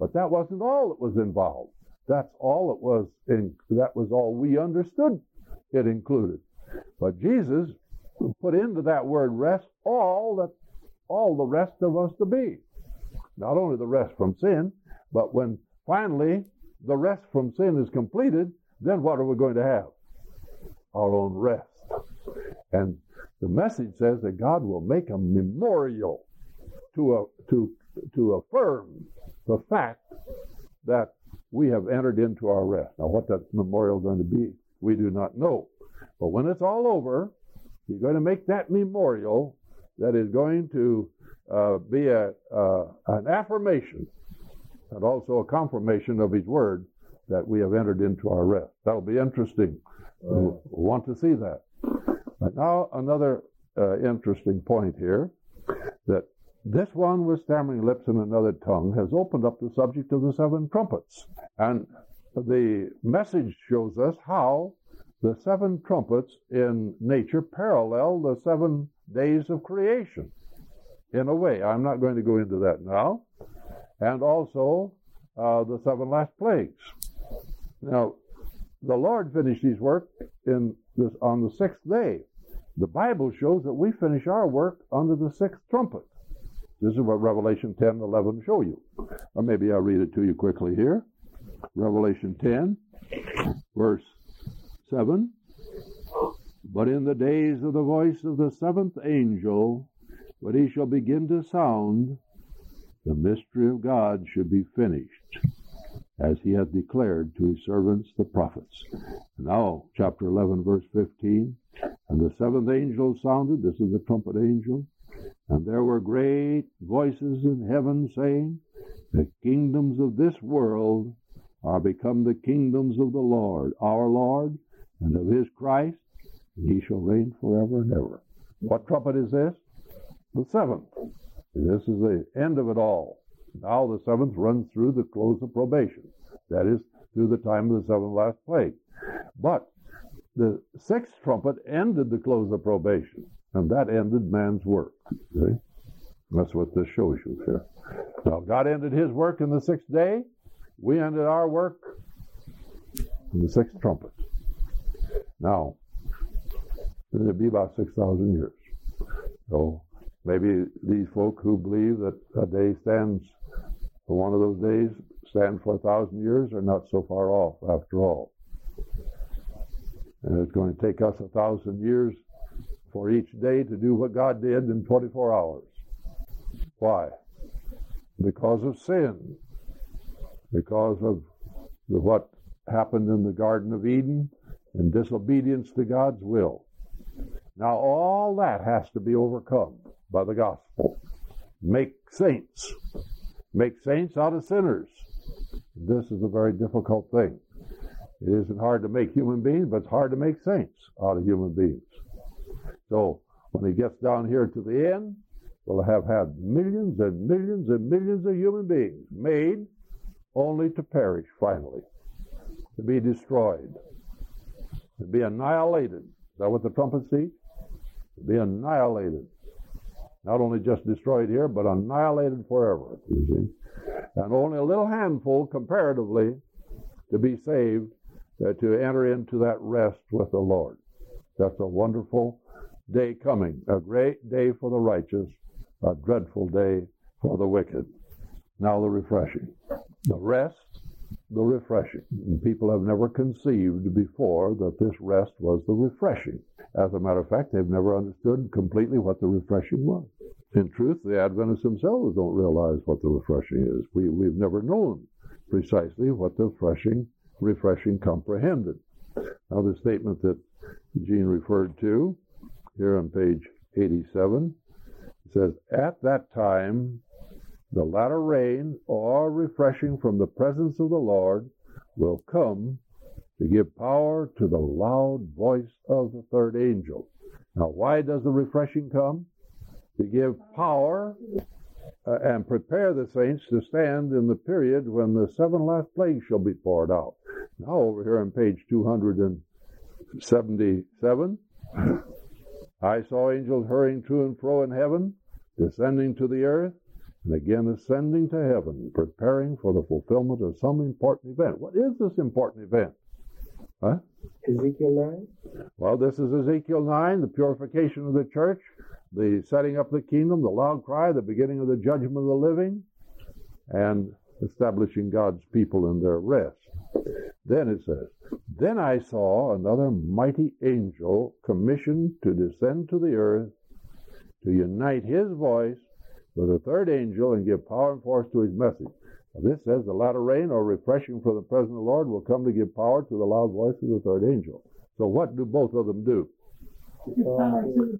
But that wasn't all that was involved. That's all it was, in, that was all we understood it included. But Jesus put into that word rest all that all the rest of us to be. Not only the rest from sin, but when finally the rest from sin is completed, then what are we going to have? Our own rest. And the message says that God will make a memorial to a, to to affirm the fact that we have entered into our rest. Now, what that memorial is going to be, we do not know. But when it's all over, you're going to make that memorial that is going to uh, be a uh, an affirmation, and also a confirmation of his word that we have entered into our rest. That'll be interesting. Uh, we'll want to see that. But now another uh, interesting point here, that this one with stammering lips and another tongue has opened up the subject of the seven trumpets. And the message shows us how the seven trumpets in nature parallel the seven days of creation. In a way, I'm not going to go into that now. And also uh, the seven last plagues. Now, the Lord finished his work in this, on the sixth day. The Bible shows that we finish our work under the sixth trumpet. This is what Revelation ten eleven show you. Or maybe I'll read it to you quickly here. Revelation ten, verse seven. But in the days of the voice of the seventh angel, when he shall begin to sound, the mystery of God should be finished, as he hath declared to his servants the prophets. Now, chapter eleven, verse fifteen, and the seventh angel sounded, this is the trumpet angel, and there were great voices in heaven saying, the kingdoms of this world are become the kingdoms of the Lord, our Lord, and of his Christ, and he shall reign forever and ever. What trumpet is this? The seventh. This is the end of it all. Now the seventh runs through the close of probation. That is, through the time of the seventh last plague. But the sixth trumpet ended the close of probation. And that ended man's work. See? That's what this shows you here. Now, God ended his work in the sixth day. We ended our work in the sixth trumpet. Now, it'll be about six thousand years. So maybe these folk who believe that a day stands, one of those days stands for a thousand years, are not so far off after all. And it's going to take us a thousand years for each day to do what God did in twenty-four hours. Why? Because of sin. Because of the, what happened in the Garden of Eden and disobedience to God's will. Now all that has to be overcome by the gospel. Make saints. Make saints out of sinners. This is a very difficult thing. It isn't hard to make human beings, but it's hard to make saints out of human beings. So when he gets down here to the end, we'll have had millions and millions and millions of human beings made only to perish finally, to be destroyed, to be annihilated. Is that what the trumpets teach? To be annihilated. Not only just destroyed here, but annihilated forever, you see. And only a little handful, comparatively, to be saved, uh, to enter into that rest with the Lord. That's a wonderful day coming, a great day for the righteous, a dreadful day for the wicked. Now the refreshing. The rest, the refreshing. People have never conceived before that this rest was the refreshing. As a matter of fact, they've never understood completely what the refreshing was. In truth, the Adventists themselves don't realize what the refreshing is. We, we've never known precisely what the refreshing, refreshing comprehended. Now the statement that Eugene referred to, here on page eighty-seven, it says, at that time, the latter rain, or refreshing from the presence of the Lord, will come to give power to the loud voice of the third angel. Now, why does the refreshing come? To give power uh, and prepare the saints to stand in the period when the seven last plagues shall be poured out. Now, over here on page two hundred seventy-seven, I saw angels hurrying to and fro in heaven, descending to the earth, and again ascending to heaven, preparing for the fulfillment of some important event. What is this important event? Huh? Ezekiel nine? Well, this is Ezekiel nine, the purification of the church, the setting up of the kingdom, the loud cry, the beginning of the judgment of the living, and establishing God's people in their rest. Then it says, then I saw another mighty angel commissioned to descend to the earth, to unite his voice with the third angel and give power and force to his message. Now this says the latter rain or refreshing from the presence of the Lord will come to give power to the loud voice of the third angel. So what do both of them do?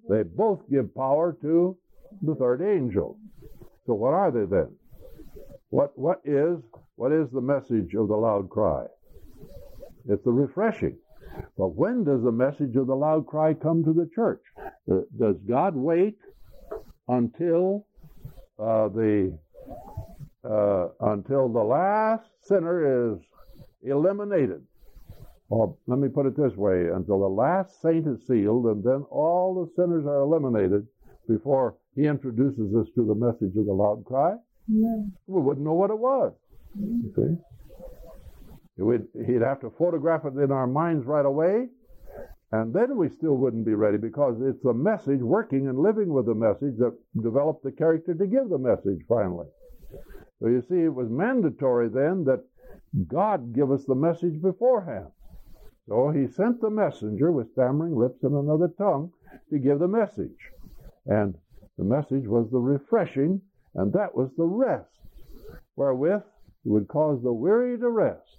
They both give power to the third angel. So what are they then? What what is what is the message of the loud cry? It's the refreshing. But when does the message of the loud cry come to the church? Uh, does God wait until uh, the uh, until the last sinner is eliminated? Or let me put it this way: until the last saint is sealed, and then all the sinners are eliminated before he introduces us to the message of the loud cry? Yeah. We wouldn't know what it was. You see? It would, he'd have to photograph it in our minds right away, and then we still wouldn't be ready, because it's the message, working and living with the message, that developed the character to give the message finally. So you see, it was mandatory then that God give us the message beforehand. So he sent the messenger with stammering lips and another tongue to give the message. And the message was the refreshing. And that was the rest, wherewith it would cause the weary to rest.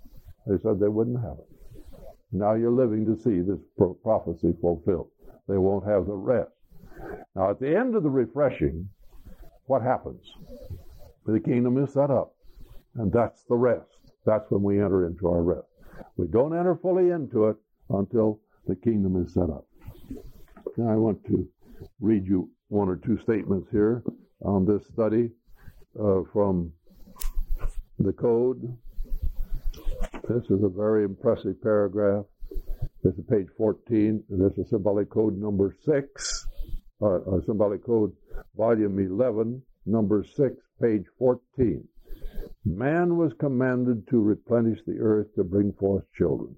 They said they wouldn't have it. Now you're living to see this pro- prophecy fulfilled. They won't have the rest. Now at the end of the refreshing, what happens? The kingdom is set up, and that's the rest. That's when we enter into our rest. We don't enter fully into it until the kingdom is set up. Now I want to read you one or two statements here on this study uh, from the code. This is a very impressive paragraph. This is page fourteen, and this is symbolic code number six. uh, uh, Symbolic Code, volume eleven, number six, page fourteen. Man was commanded to replenish the earth, to bring forth children.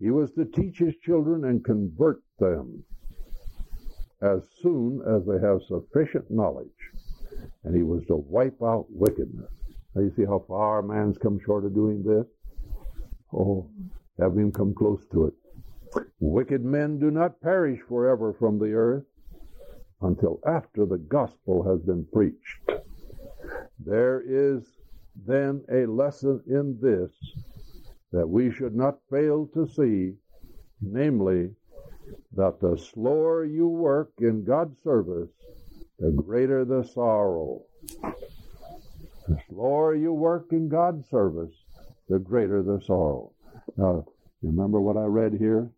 He was to teach his children and convert them as soon as they have sufficient knowledge. And he was to wipe out wickedness. Now you see how far man's come short of doing this? Oh, have him come close to it. Wicked men do not perish forever from the earth until after the gospel has been preached. There is then a lesson in this that we should not fail to see, namely, that the slower you work in God's service, the greater the sorrow. The slower you work in God's service, the greater the sorrow. Now, remember what I read here?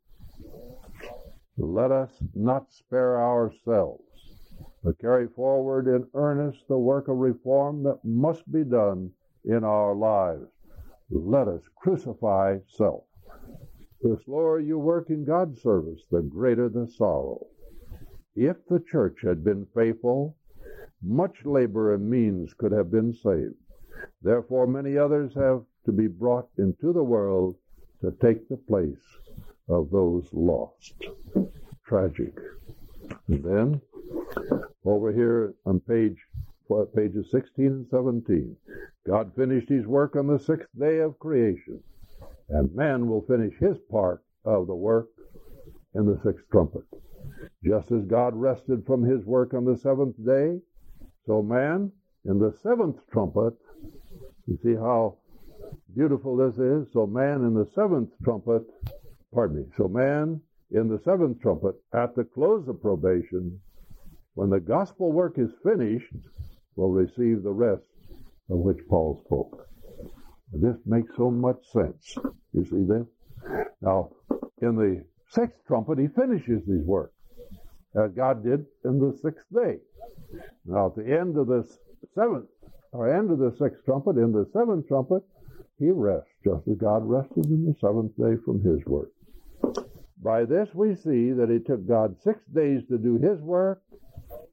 Let us not spare ourselves, but carry forward in earnest the work of reform that must be done in our lives. Let us crucify self. The slower you work in God's service, the greater the sorrow. If the church had been faithful, much labor and means could have been saved. Therefore, many others have to be brought into the world to take the place of those lost. Tragic. And then, over here on page pages sixteen and seventeen, God finished his work on the sixth day of creation, and man will finish his part of the work in the sixth trumpet. Just as God rested from his work on the seventh day, so man, in the seventh trumpet, you see how beautiful this is, so man in the seventh trumpet, pardon me, so man in the seventh trumpet, at the close of probation, when the gospel work is finished, will receive the rest of which Paul spoke. This makes so much sense. You see this? Now, in the sixth trumpet, he finishes his work, as God did in the sixth day. Now, at the end of the seventh, or end of the sixth trumpet, in the seventh trumpet, he rests, just as God rested in the seventh day from his work. By this we see that it took God six days to do his work,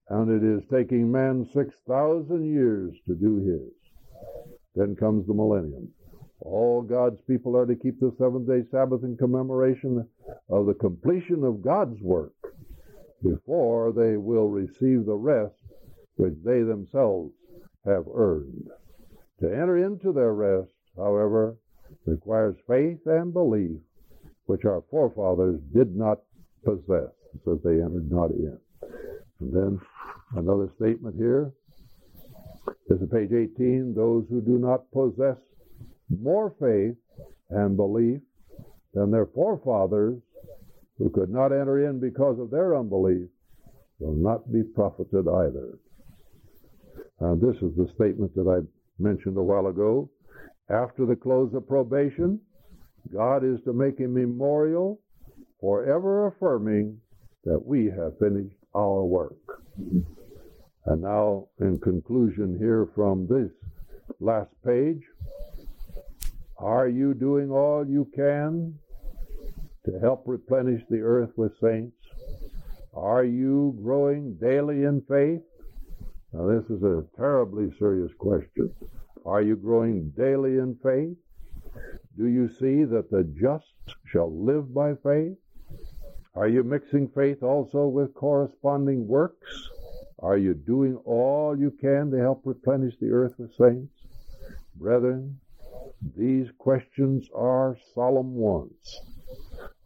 and it is taking man six thousand years to do his. Then comes the millennium. All God's people are to keep the seventh-day Sabbath in commemoration of the completion of God's work before they will receive the rest which they themselves have earned. To enter into their rest, however, requires faith and belief, which our forefathers did not possess, so they entered not in. And then another statement here. This is page eighteen. Those who do not possess more faith and belief than their forefathers, who could not enter in because of their unbelief, will not be profited either. And this is the statement that I mentioned a while ago. After the close of probation, God is to make a memorial, forever affirming that we have finished our work. And now, in conclusion here from this last page, are you doing all you can to help replenish the earth with saints? Are you growing daily in faith? Now, this is a terribly serious question. Are you growing daily in faith? Do you see that the just shall live by faith? Are you mixing faith also with corresponding works? Are you doing all you can to help replenish the earth with saints? Brethren, these questions are solemn ones,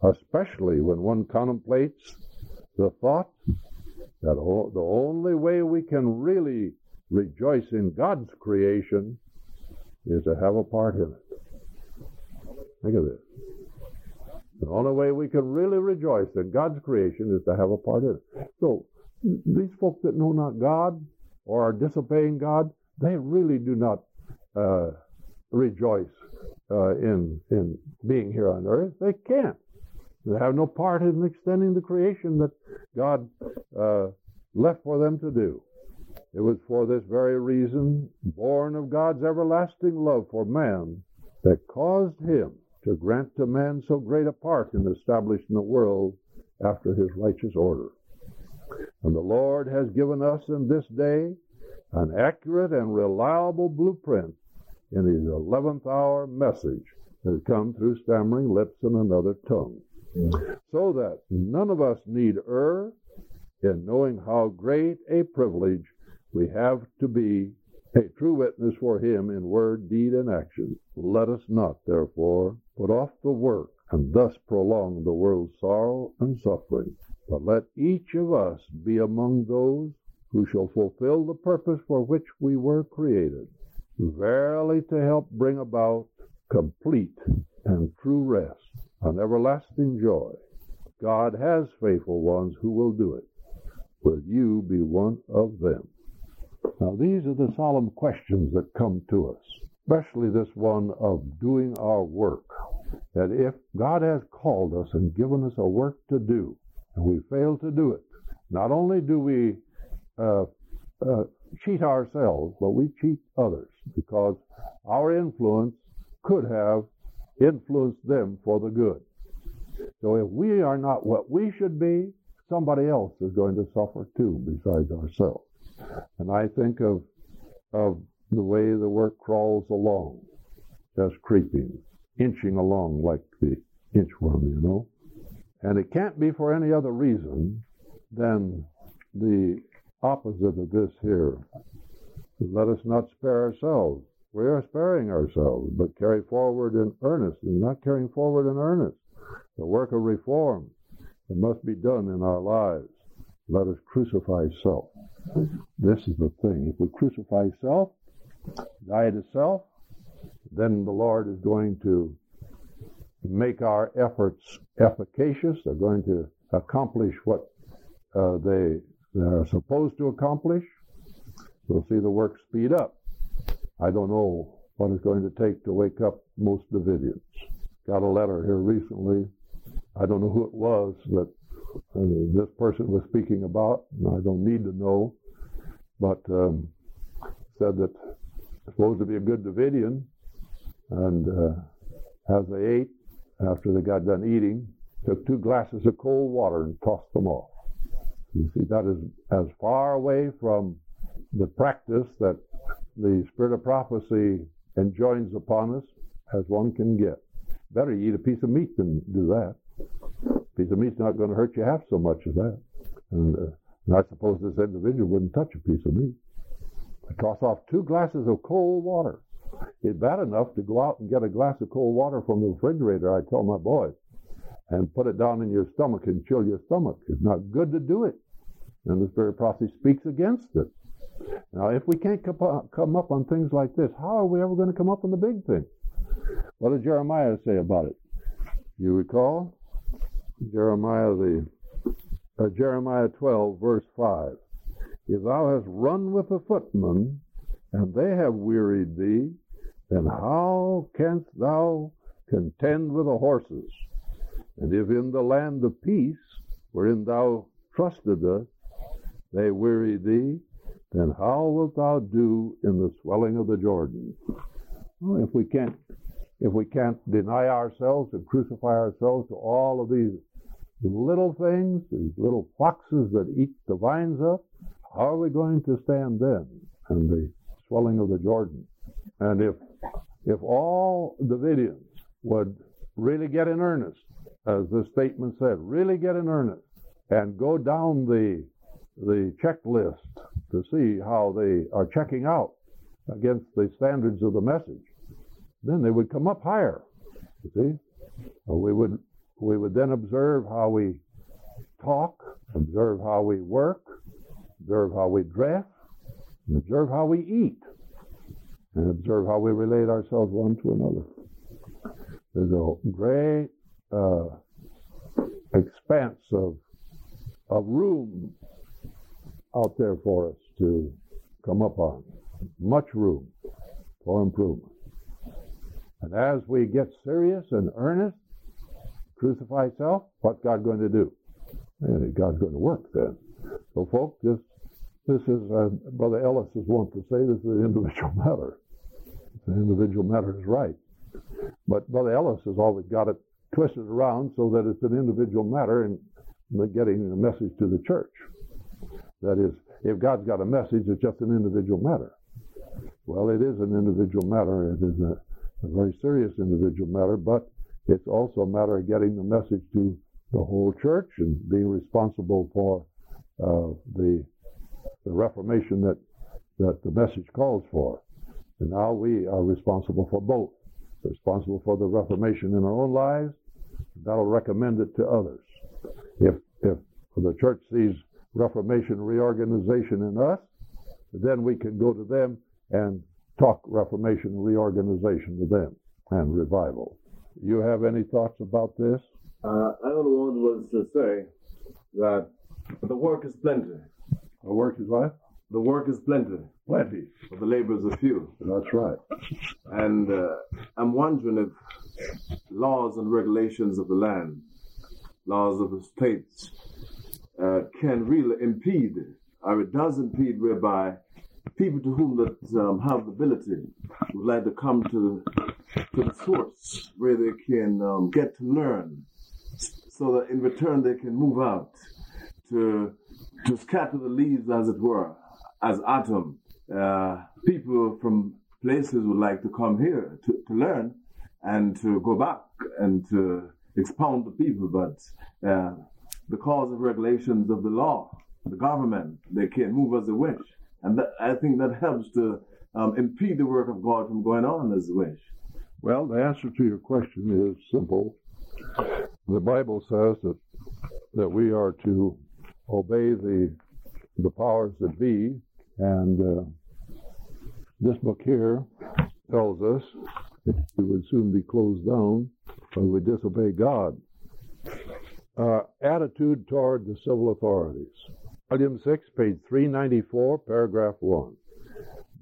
especially when one contemplates the thought that o- the only way we can really rejoice in God's creation is to have a part in it. Think of this. The only way we can really rejoice in God's creation is to have a part in it. So, these folks that know not God or are disobeying God, they really do not uh, rejoice uh, in in being here on earth. They can't. They have no part in extending the creation that God uh, left for them to do. It was for this very reason, born of God's everlasting love for man, that caused him to grant to man so great a part in establishing the world after his righteous order. And the Lord has given us in this day an accurate and reliable blueprint in his eleventh hour message that has come through stammering lips and another tongue. So that none of us need err in knowing how great a privilege we have to be a true witness for him in word, deed, and action. Let us not, therefore, put off the work and thus prolong the world's sorrow and suffering, but let each of us be among those who shall fulfill the purpose for which we were created, verily to help bring about complete and true rest and everlasting joy. God has faithful ones who will do it. Will you be one of them? Now, these are the solemn questions that come to us, especially this one of doing our work. That if God has called us and given us a work to do, and we fail to do it, not only do we uh, uh, cheat ourselves, but we cheat others, because our influence could have influenced them for the good. So if we are not what we should be, somebody else is going to suffer too, besides ourselves. And I think of of the way the work crawls along, just creeping, inching along like the inchworm, you know. And it can't be for any other reason than the opposite of this here. Let us not spare ourselves. We are sparing ourselves, but carry forward in earnest. And not carrying forward in earnest, the work of reform that must be done in our lives. Let us crucify self. This is the thing. If we crucify self, die to self, then the Lord is going to make our efforts efficacious. They're going to accomplish what uh, they, they are supposed to accomplish. We'll see the work speed up. I don't know what it's going to take to wake up most Davidians. Got a letter here recently. I don't know who it was that Uh, this person was speaking about, and I don't need to know, but um, said that supposed to be a good Davidian, and uh, as they ate, after they got done eating, took two glasses of cold water and tossed them off. You see, that is as far away from the practice that the Spirit of Prophecy enjoins upon us as one can get. Better eat a piece of meat than do that. Piece of meat's not going to hurt you half so much as that. And uh, not suppose this individual wouldn't touch a piece of meat. I toss off two glasses of cold water. It's bad enough to go out and get a glass of cold water from the refrigerator, I tell my boys, and put it down in your stomach and chill your stomach. It's not good to do it. And the Spirit of Prophecy speaks against it. Now, if we can't come up on things like this, how are we ever going to come up on the big thing? What did Jeremiah say about it? You recall? Jeremiah the uh, Jeremiah twelve, verse five. If thou hast run with the footmen, and they have wearied thee, then how canst thou contend with the horses? And if in the land of peace, wherein thou trustedest, they weary thee, then how wilt thou do in the swelling of the Jordan? Well, if we can't if we can't deny ourselves and crucify ourselves to all of these little things, these little foxes that eat the vines up, how are we going to stand then in the swelling of the Jordan? And if if all Davidians would really get in earnest, as this statement said, really get in earnest and go down the the checklist to see how they are checking out against the standards of the message, then they would come up higher. You see? We would We would then observe how we talk, observe how we work, observe how we dress, and observe how we eat, and observe how we relate ourselves one to another. There's a great uh, expanse of, of room out there for us to come up on, much room for improvement. And as we get serious and earnest, crucify self, what's God going to do? And God's going to work then. So, folks, this, this is, uh, Brother Ellis is wont to say, this is an individual matter. The individual matter is right. But Brother Ellis has always got it twisted around so that it's an individual matter in getting the message to the church. That is, if God's got a message, it's just an individual matter. Well, it is an individual matter. It is a, a very serious individual matter, but it's also a matter of getting the message to the whole church and being responsible for uh, the the reformation that that the message calls for. And now we are responsible for both. Responsible for the reformation in our own lives. That'll recommend it to others. If if the church sees reformation, reorganization in us, then we can go to them and talk reformation, reorganization to them, and revival. You have any thoughts about this? Uh, I only want to say that the work is plenty. The work is what? The work is plenty. Plenty. But the laborers are few. That's right. And uh, I'm wondering if laws and regulations of the land, laws of the states, uh, can really impede, or it does impede, whereby people to whom that um, have the ability would like to come to, to the source where they can um, get to learn, so that in return they can move out to to scatter the leaves, as it were, as autumn. Uh, people from places would like to come here to, to learn and to go back and to expound to people, but uh, because of regulations of the law, the government, they can't move as they wish. And that, I think that helps to um, impede the work of God from going on as wish. Well, the answer to your question is simple. The Bible says that that we are to obey the the powers that be, and uh, this book here tells us that we would soon be closed down when we disobey God. Uh, attitude toward the civil authorities. Volume six, page three ninety-four, paragraph one.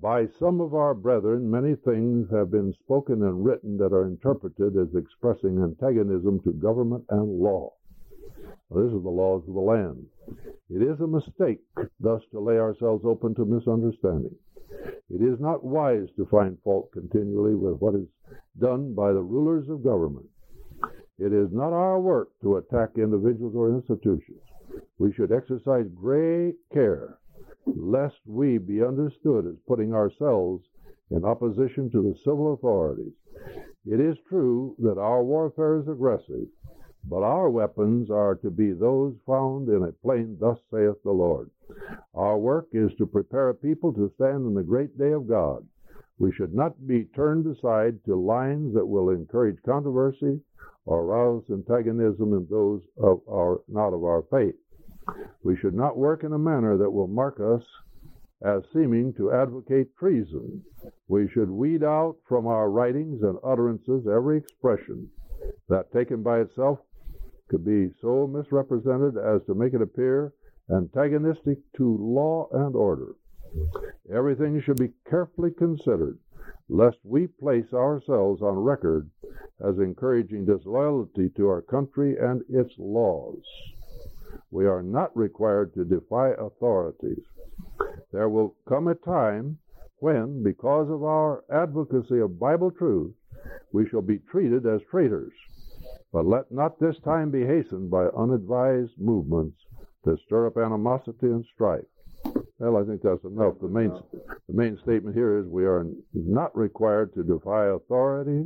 By some of our brethren, many things have been spoken and written that are interpreted as expressing antagonism to government and law. Now, this is the laws of the land. It is a mistake thus to lay ourselves open to misunderstanding. It is not wise to find fault continually with what is done by the rulers of government. It is not our work to attack individuals or institutions. We should exercise great care lest we be understood as putting ourselves in opposition to the civil authorities. It is true that our warfare is aggressive, but our weapons are to be those found in a plain, thus saith the Lord. Our work is to prepare a people to stand in the great day of God. We should not be turned aside to lines that will encourage controversy or rouse antagonism in those of our not of our faith. We should not work in a manner that will mark us as seeming to advocate treason. We should weed out from our writings and utterances every expression that, taken by itself, could be so misrepresented as to make it appear antagonistic to law and order. Everything should be carefully considered, lest we place ourselves on record as encouraging disloyalty to our country and its laws. We are not required to defy authorities. There will come a time when, because of our advocacy of Bible truth, we shall be treated as traitors. But let not this time be hastened by unadvised movements that stir up animosity and strife. Well, I think that's enough. The main, the main statement here is we are not required to defy authority.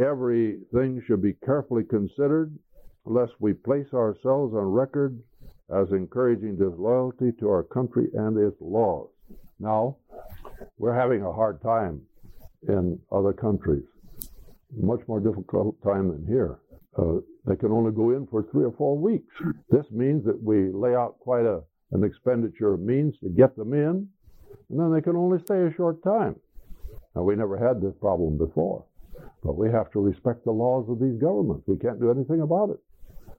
Everything should be carefully considered, lest we place ourselves on record as encouraging disloyalty to our country and its laws. Now, we're having a hard time in other countries. Much more difficult time than here. Uh, they can only go in for three or four weeks. This means that we lay out quite a an expenditure of means to get them in, and then they can only stay a short time. Now, we never had this problem before, but we have to respect the laws of these governments. We can't do anything about it,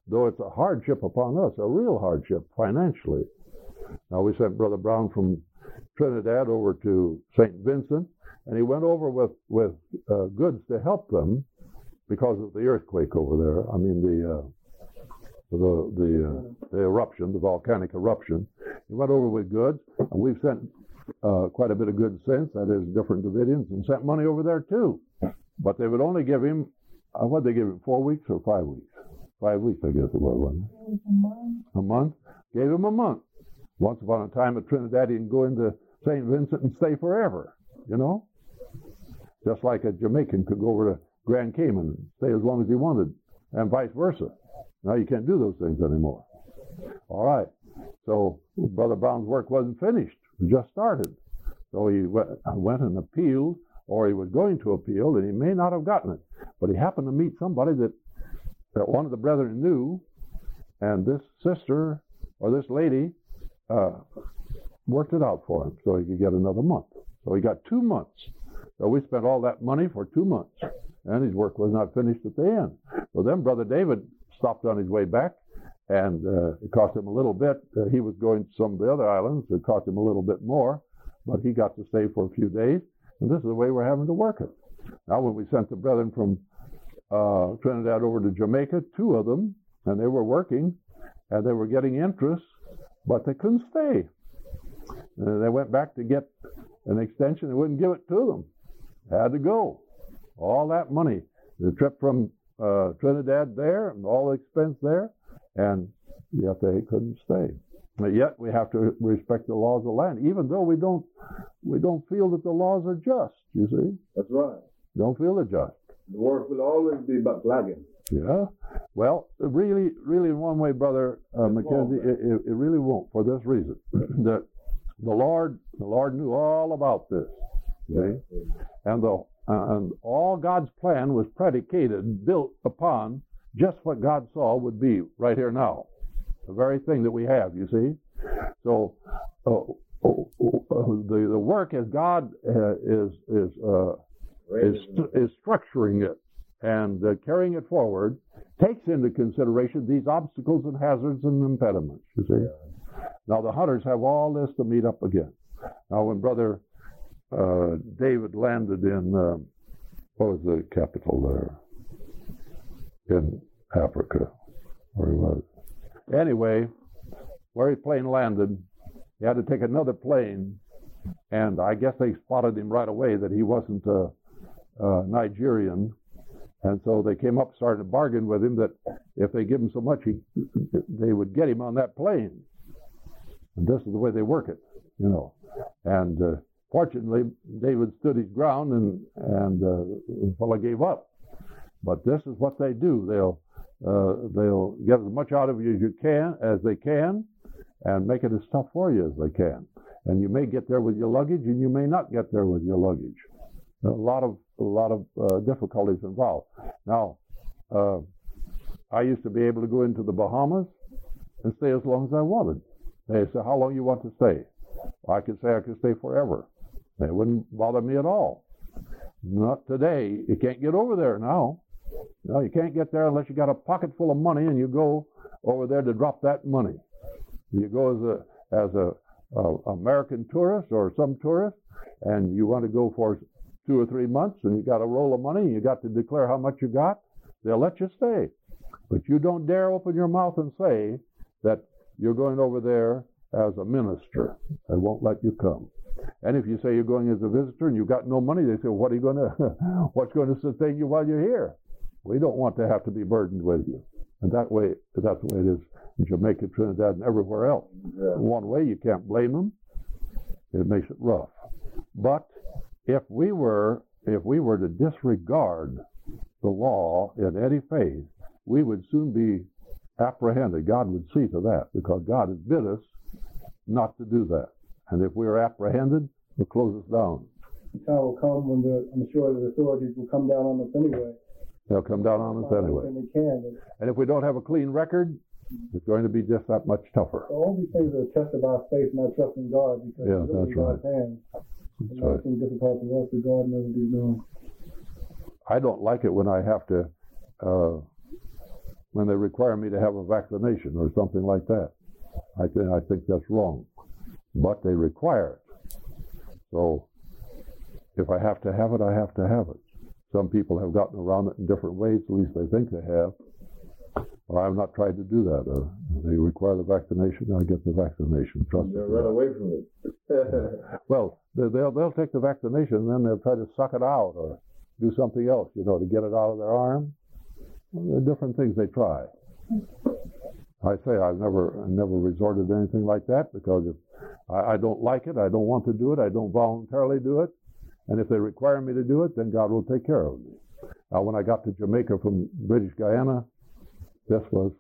though it's a hardship upon us, a real hardship financially. Now, we sent Brother Brown from Trinidad over to Saint Vincent, and he went over with, with uh, goods to help them because of the earthquake over there. I mean, the... Uh, the the, uh, the eruption, the volcanic eruption. He went over with goods, and we've sent uh, quite a bit of goods since, that is, different Davidians, and sent money over there too. But they would only give him, uh, what did they give him, four weeks or five weeks? Five weeks, I guess it was, wasn't it? A month. A month? Gave him a month. Once upon a time, a Trinidadian go into Saint Vincent and stay forever, you know? Just like a Jamaican could go over to Grand Cayman and stay as long as he wanted, and vice versa. Now you can't do those things anymore. All right. So Brother Brown's work wasn't finished. It just started. So he went, went and appealed, or he was going to appeal, and he may not have gotten it. But he happened to meet somebody that, that one of the brethren knew, and this sister or this lady uh, worked it out for him so he could get another month. So he got two months. So we spent all that money for two months, and his work was not finished at the end. So then Brother David stopped on his way back, and uh, it cost him a little bit. Uh, he was going to some of the other islands. It cost him a little bit more, but he got to stay for a few days, and this is the way we're having to work it. Now, when we sent the brethren from uh, Trinidad over to Jamaica, two of them, and they were working, and they were getting interest, but they couldn't stay. And they went back to get an extension. They wouldn't give it to them. Had to go. All that money, the trip from uh, Trinidad there, and all the expense there, and yet they couldn't stay. But yet we have to respect the laws of the land, even though we don't we don't feel that the laws are just, you see. That's right. Don't feel they're just. The work will always be backlogging. Yeah. Well, really, really in one way, Brother uh, Mackenzie, it, it, it really won't, for this reason. that the Lord the Lord knew all about this. Yeah. See? And the uh, and all God's plan was predicated, built upon just what God saw would be right here now. The very thing that we have, you see. So uh, oh, oh, oh, the, the work as God uh, is is uh, is is structuring it and uh, carrying it forward takes into consideration these obstacles and hazards and impediments, you see. Yeah. Now the hunters have all this to meet up again. Now when Brother uh, David landed in, uh, what was the capital there? In Africa, where he was. Anyway, where his plane landed, he had to take another plane, and I guess they spotted him right away that he wasn't a, a Nigerian, and so they came up, started to bargain with him that if they give him so much, he, they would get him on that plane. And this is the way they work it, you know. And uh, fortunately, David stood his ground, and and uh, the fellow gave up. But this is what they do. They'll uh, they'll get as much out of you as you can, as they can, and make it as tough for you as they can. And you may get there with your luggage, and you may not get there with your luggage. A lot of a lot of uh, difficulties involved. Now, uh, I used to be able to go into the Bahamas and stay as long as I wanted. They said, "How long you want to stay?" I could say I could stay forever. They wouldn't bother me at all. Not today. You can't get over there now. No, you can't get there unless you got a pocket full of money and you go over there to drop that money. You go as a as a, a American tourist or some tourist, and you want to go for two or three months, and you got a roll of money, and you got to declare how much you got. They'll let you stay, but you don't dare open your mouth and say that you're going over there as a minister. They won't let you come. And if you say you're going as a visitor and you've got no money, they say, well, what are you going to, what's going to sustain you while you're here? We don't want to have to be burdened with you. And that way, that's the way it is in Jamaica, Trinidad, and everywhere else. Yeah. One way, you can't blame them. It makes it rough. But if we were, if we were to disregard the law in any phase, we would soon be apprehended. God would see to that, because God has bid us not to do that. And if we are apprehended, they'll close us down. The time will come when the, I'm sure the authorities will come down on us anyway. They'll come down on us anyway. And they can. And if we don't have a clean record, it's going to be just that much tougher. So all these things are a test of our faith, not trusting God, because yeah, it's in God's hands. It's nothing difficult for us, but God never do wrong. I don't like it when I have to, uh, when they require me to have a vaccination or something like that. I think I think that's wrong. But they require it. So if I have to have it, I have to have it. Some people have gotten around it in different ways, at least they think they have. But I've not tried to do that. Uh, they require the vaccination, I get the vaccination. Trust me. They'll run away from it. Well, they'll, they'll take the vaccination, and then they'll try to suck it out or do something else, you know, to get it out of their arm. There are different things they try. I say I've never, never resorted to anything like that, because if I, I don't like it, I don't want to do it, I don't voluntarily do it, and if they require me to do it, then God will take care of me. Now, when I got to Jamaica from British Guyana, this was,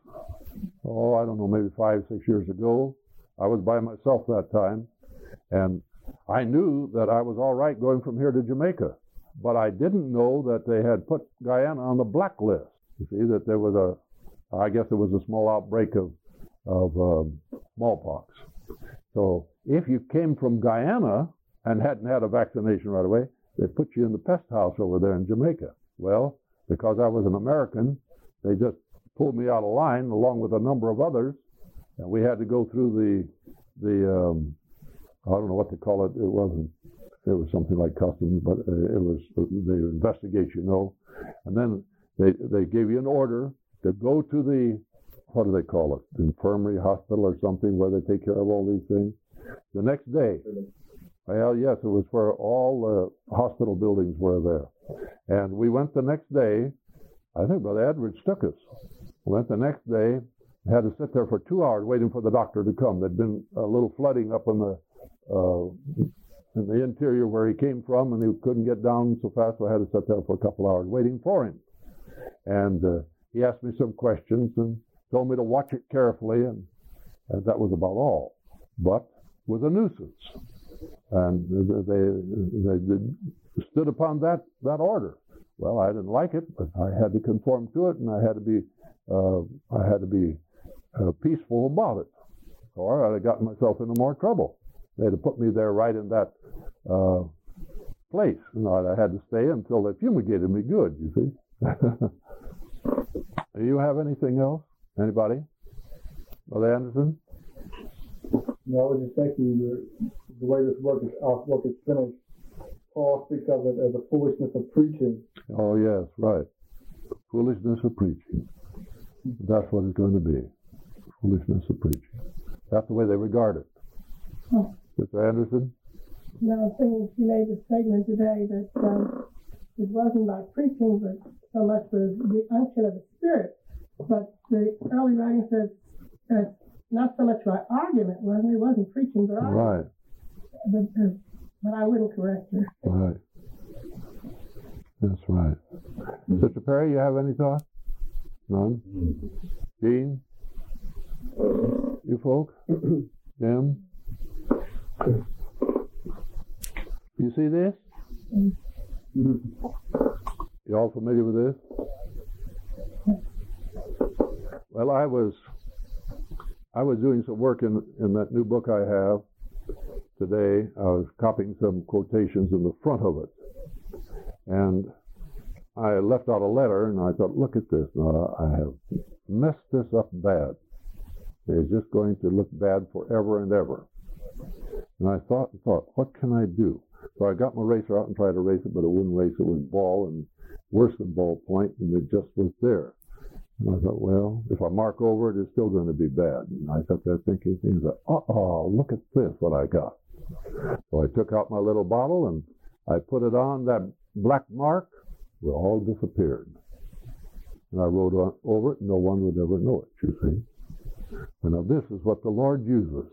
oh, I don't know, maybe five, six years ago. I was by myself that time, and I knew that I was all right going from here to Jamaica, but I didn't know that they had put Guyana on the black list. You see, that there was a, I guess there was a small outbreak of, of um, smallpox. So if you came from Guyana and hadn't had a vaccination right away, they put you in the pest house over there in Jamaica. Well, because I was an American, they just pulled me out of line along with a number of others, and we had to go through the, the um, I don't know what to call it, it wasn't, it was something like customs, but it was, they investigate, you know, and then they they gave you an order to go to the, what do they call it, the infirmary, hospital or something, where they take care of all these things. The next day, well, yes, it was where all the hospital buildings were there. And we went the next day, I think Brother Edwards took us, we went the next day, had to sit there for two hours waiting for the doctor to come. There'd been a little flooding up in the, Uh, in the interior where he came from, and he couldn't get down so fast, so I had to sit there for a couple hours waiting for him. And uh, he asked me some questions and told me to watch it carefully, and, and that was about all. But it was a nuisance, and they they did, stood upon that that order. Well, I didn't like it, but I had to conform to it, and I had to be uh, I had to be uh, peaceful about it, or I'd have gotten myself into more trouble. They'd have put me there right in that uh, place. And I had to stay until they fumigated me good, you see. Do you have anything else? Anybody? Brother Anderson? No, I was just thinking the, the way this work is, our work is finished. Paul speaks of it as the foolishness of preaching. Oh, yes, right. Foolishness of preaching. That's what it's going to be. Foolishness of preaching. That's the way they regard it. Oh. Mister Anderson? No, I was thinking she made the statement today that um, it wasn't about preaching, but so much was the unction of the Spirit. But the early writing says that not so much by argument, wasn't it? It wasn't preaching, but argument. Right. But, uh, but I wouldn't correct her. Right. That's right. Mm-hmm. Sister Perry, you have any thoughts? None? Mm-hmm. Dean? You folks? Jim? You see this? You all familiar with this? Well, I was I was doing some work in, in that new book I have today. I was copying some quotations in the front of it. And I left out a letter, and I thought, look at this. Now, I have messed this up bad. It's just going to look bad forever and ever. And I thought and thought, what can I do? So I got my eraser out and tried to erase it, but it wouldn't erase. It was ball and worse than ballpoint, and it just was there. And I thought, well, if I mark over it, it's still going to be bad. And I sat there thinking things like, uh-oh, look at this, what I got. So I took out my little bottle and I put it on that black mark. It all disappeared. And I wrote on, over it, and no one would ever know it, you see. And now this is what the Lord uses.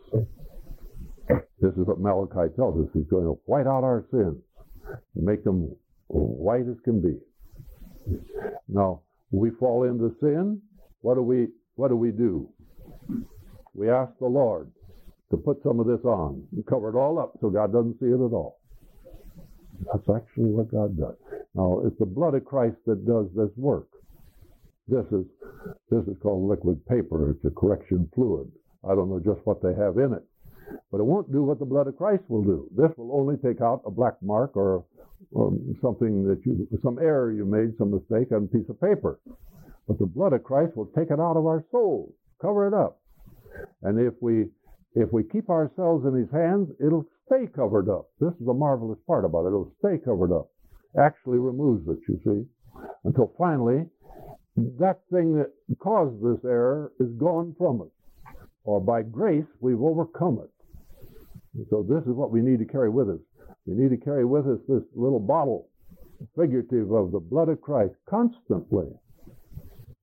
This is what Malachi tells us. He's going to white out our sins, make them white as can be. Now, we fall into sin. What do we What do we do? We ask the Lord to put some of this on and cover it all up so God doesn't see it at all. That's actually what God does. Now, it's the blood of Christ that does this work. This is this is called liquid paper. It's a correction fluid. I don't know just what they have in it. But it won't do what the blood of Christ will do. This will only take out a black mark or, or something that you, some error you made, some mistake on a piece of paper. But the blood of Christ will take it out of our soul, cover it up. And if we, if we keep ourselves in His hands, it'll stay covered up. This is the marvelous part about it. It'll stay covered up. Actually removes it, you see, until finally that thing that caused this error is gone from us. Or by grace, we've overcome it. So this is what we need to carry with us. We need to carry with us this little bottle, figurative of the blood of Christ, constantly.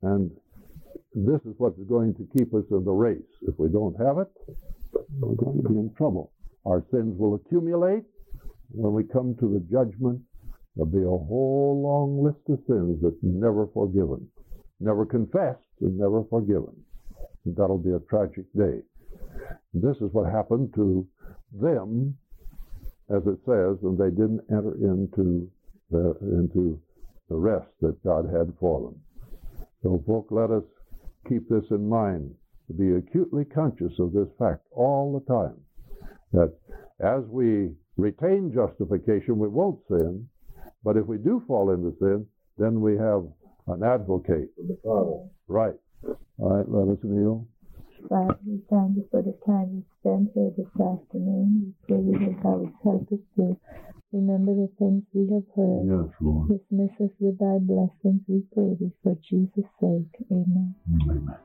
And This is what's going to keep us in the race. If we don't have it, we're going to be in trouble. Our sins will accumulate. When we come to the judgment, there'll be a whole long list of sins that's never forgiven, never confessed, and never forgiven. And that'll be a tragic day. This is what happened to them, as it says, and they didn't enter into the, into the rest that God had for them. So, folk, let us keep this in mind, to be acutely conscious of this fact all the time, that as we retain justification, we won't sin, but if we do fall into sin, then we have an advocate. Oh. Right. All right, let us kneel. Father, we thank you for the time you spent here this afternoon. We pray you that God would help us to remember the things we have heard. Yes, Lord. Dismiss us with thy blessings. We pray thee for Jesus' sake. Amen. Amen.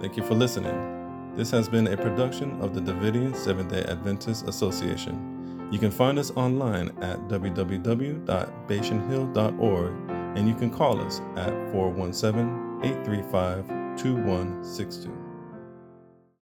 Thank you for listening. This has been a production of the Davidian Seventh-day Adventist Association. You can find us online at w w w dot bashan hill dot org, and you can call us at four one seven, eight three five, two one six two.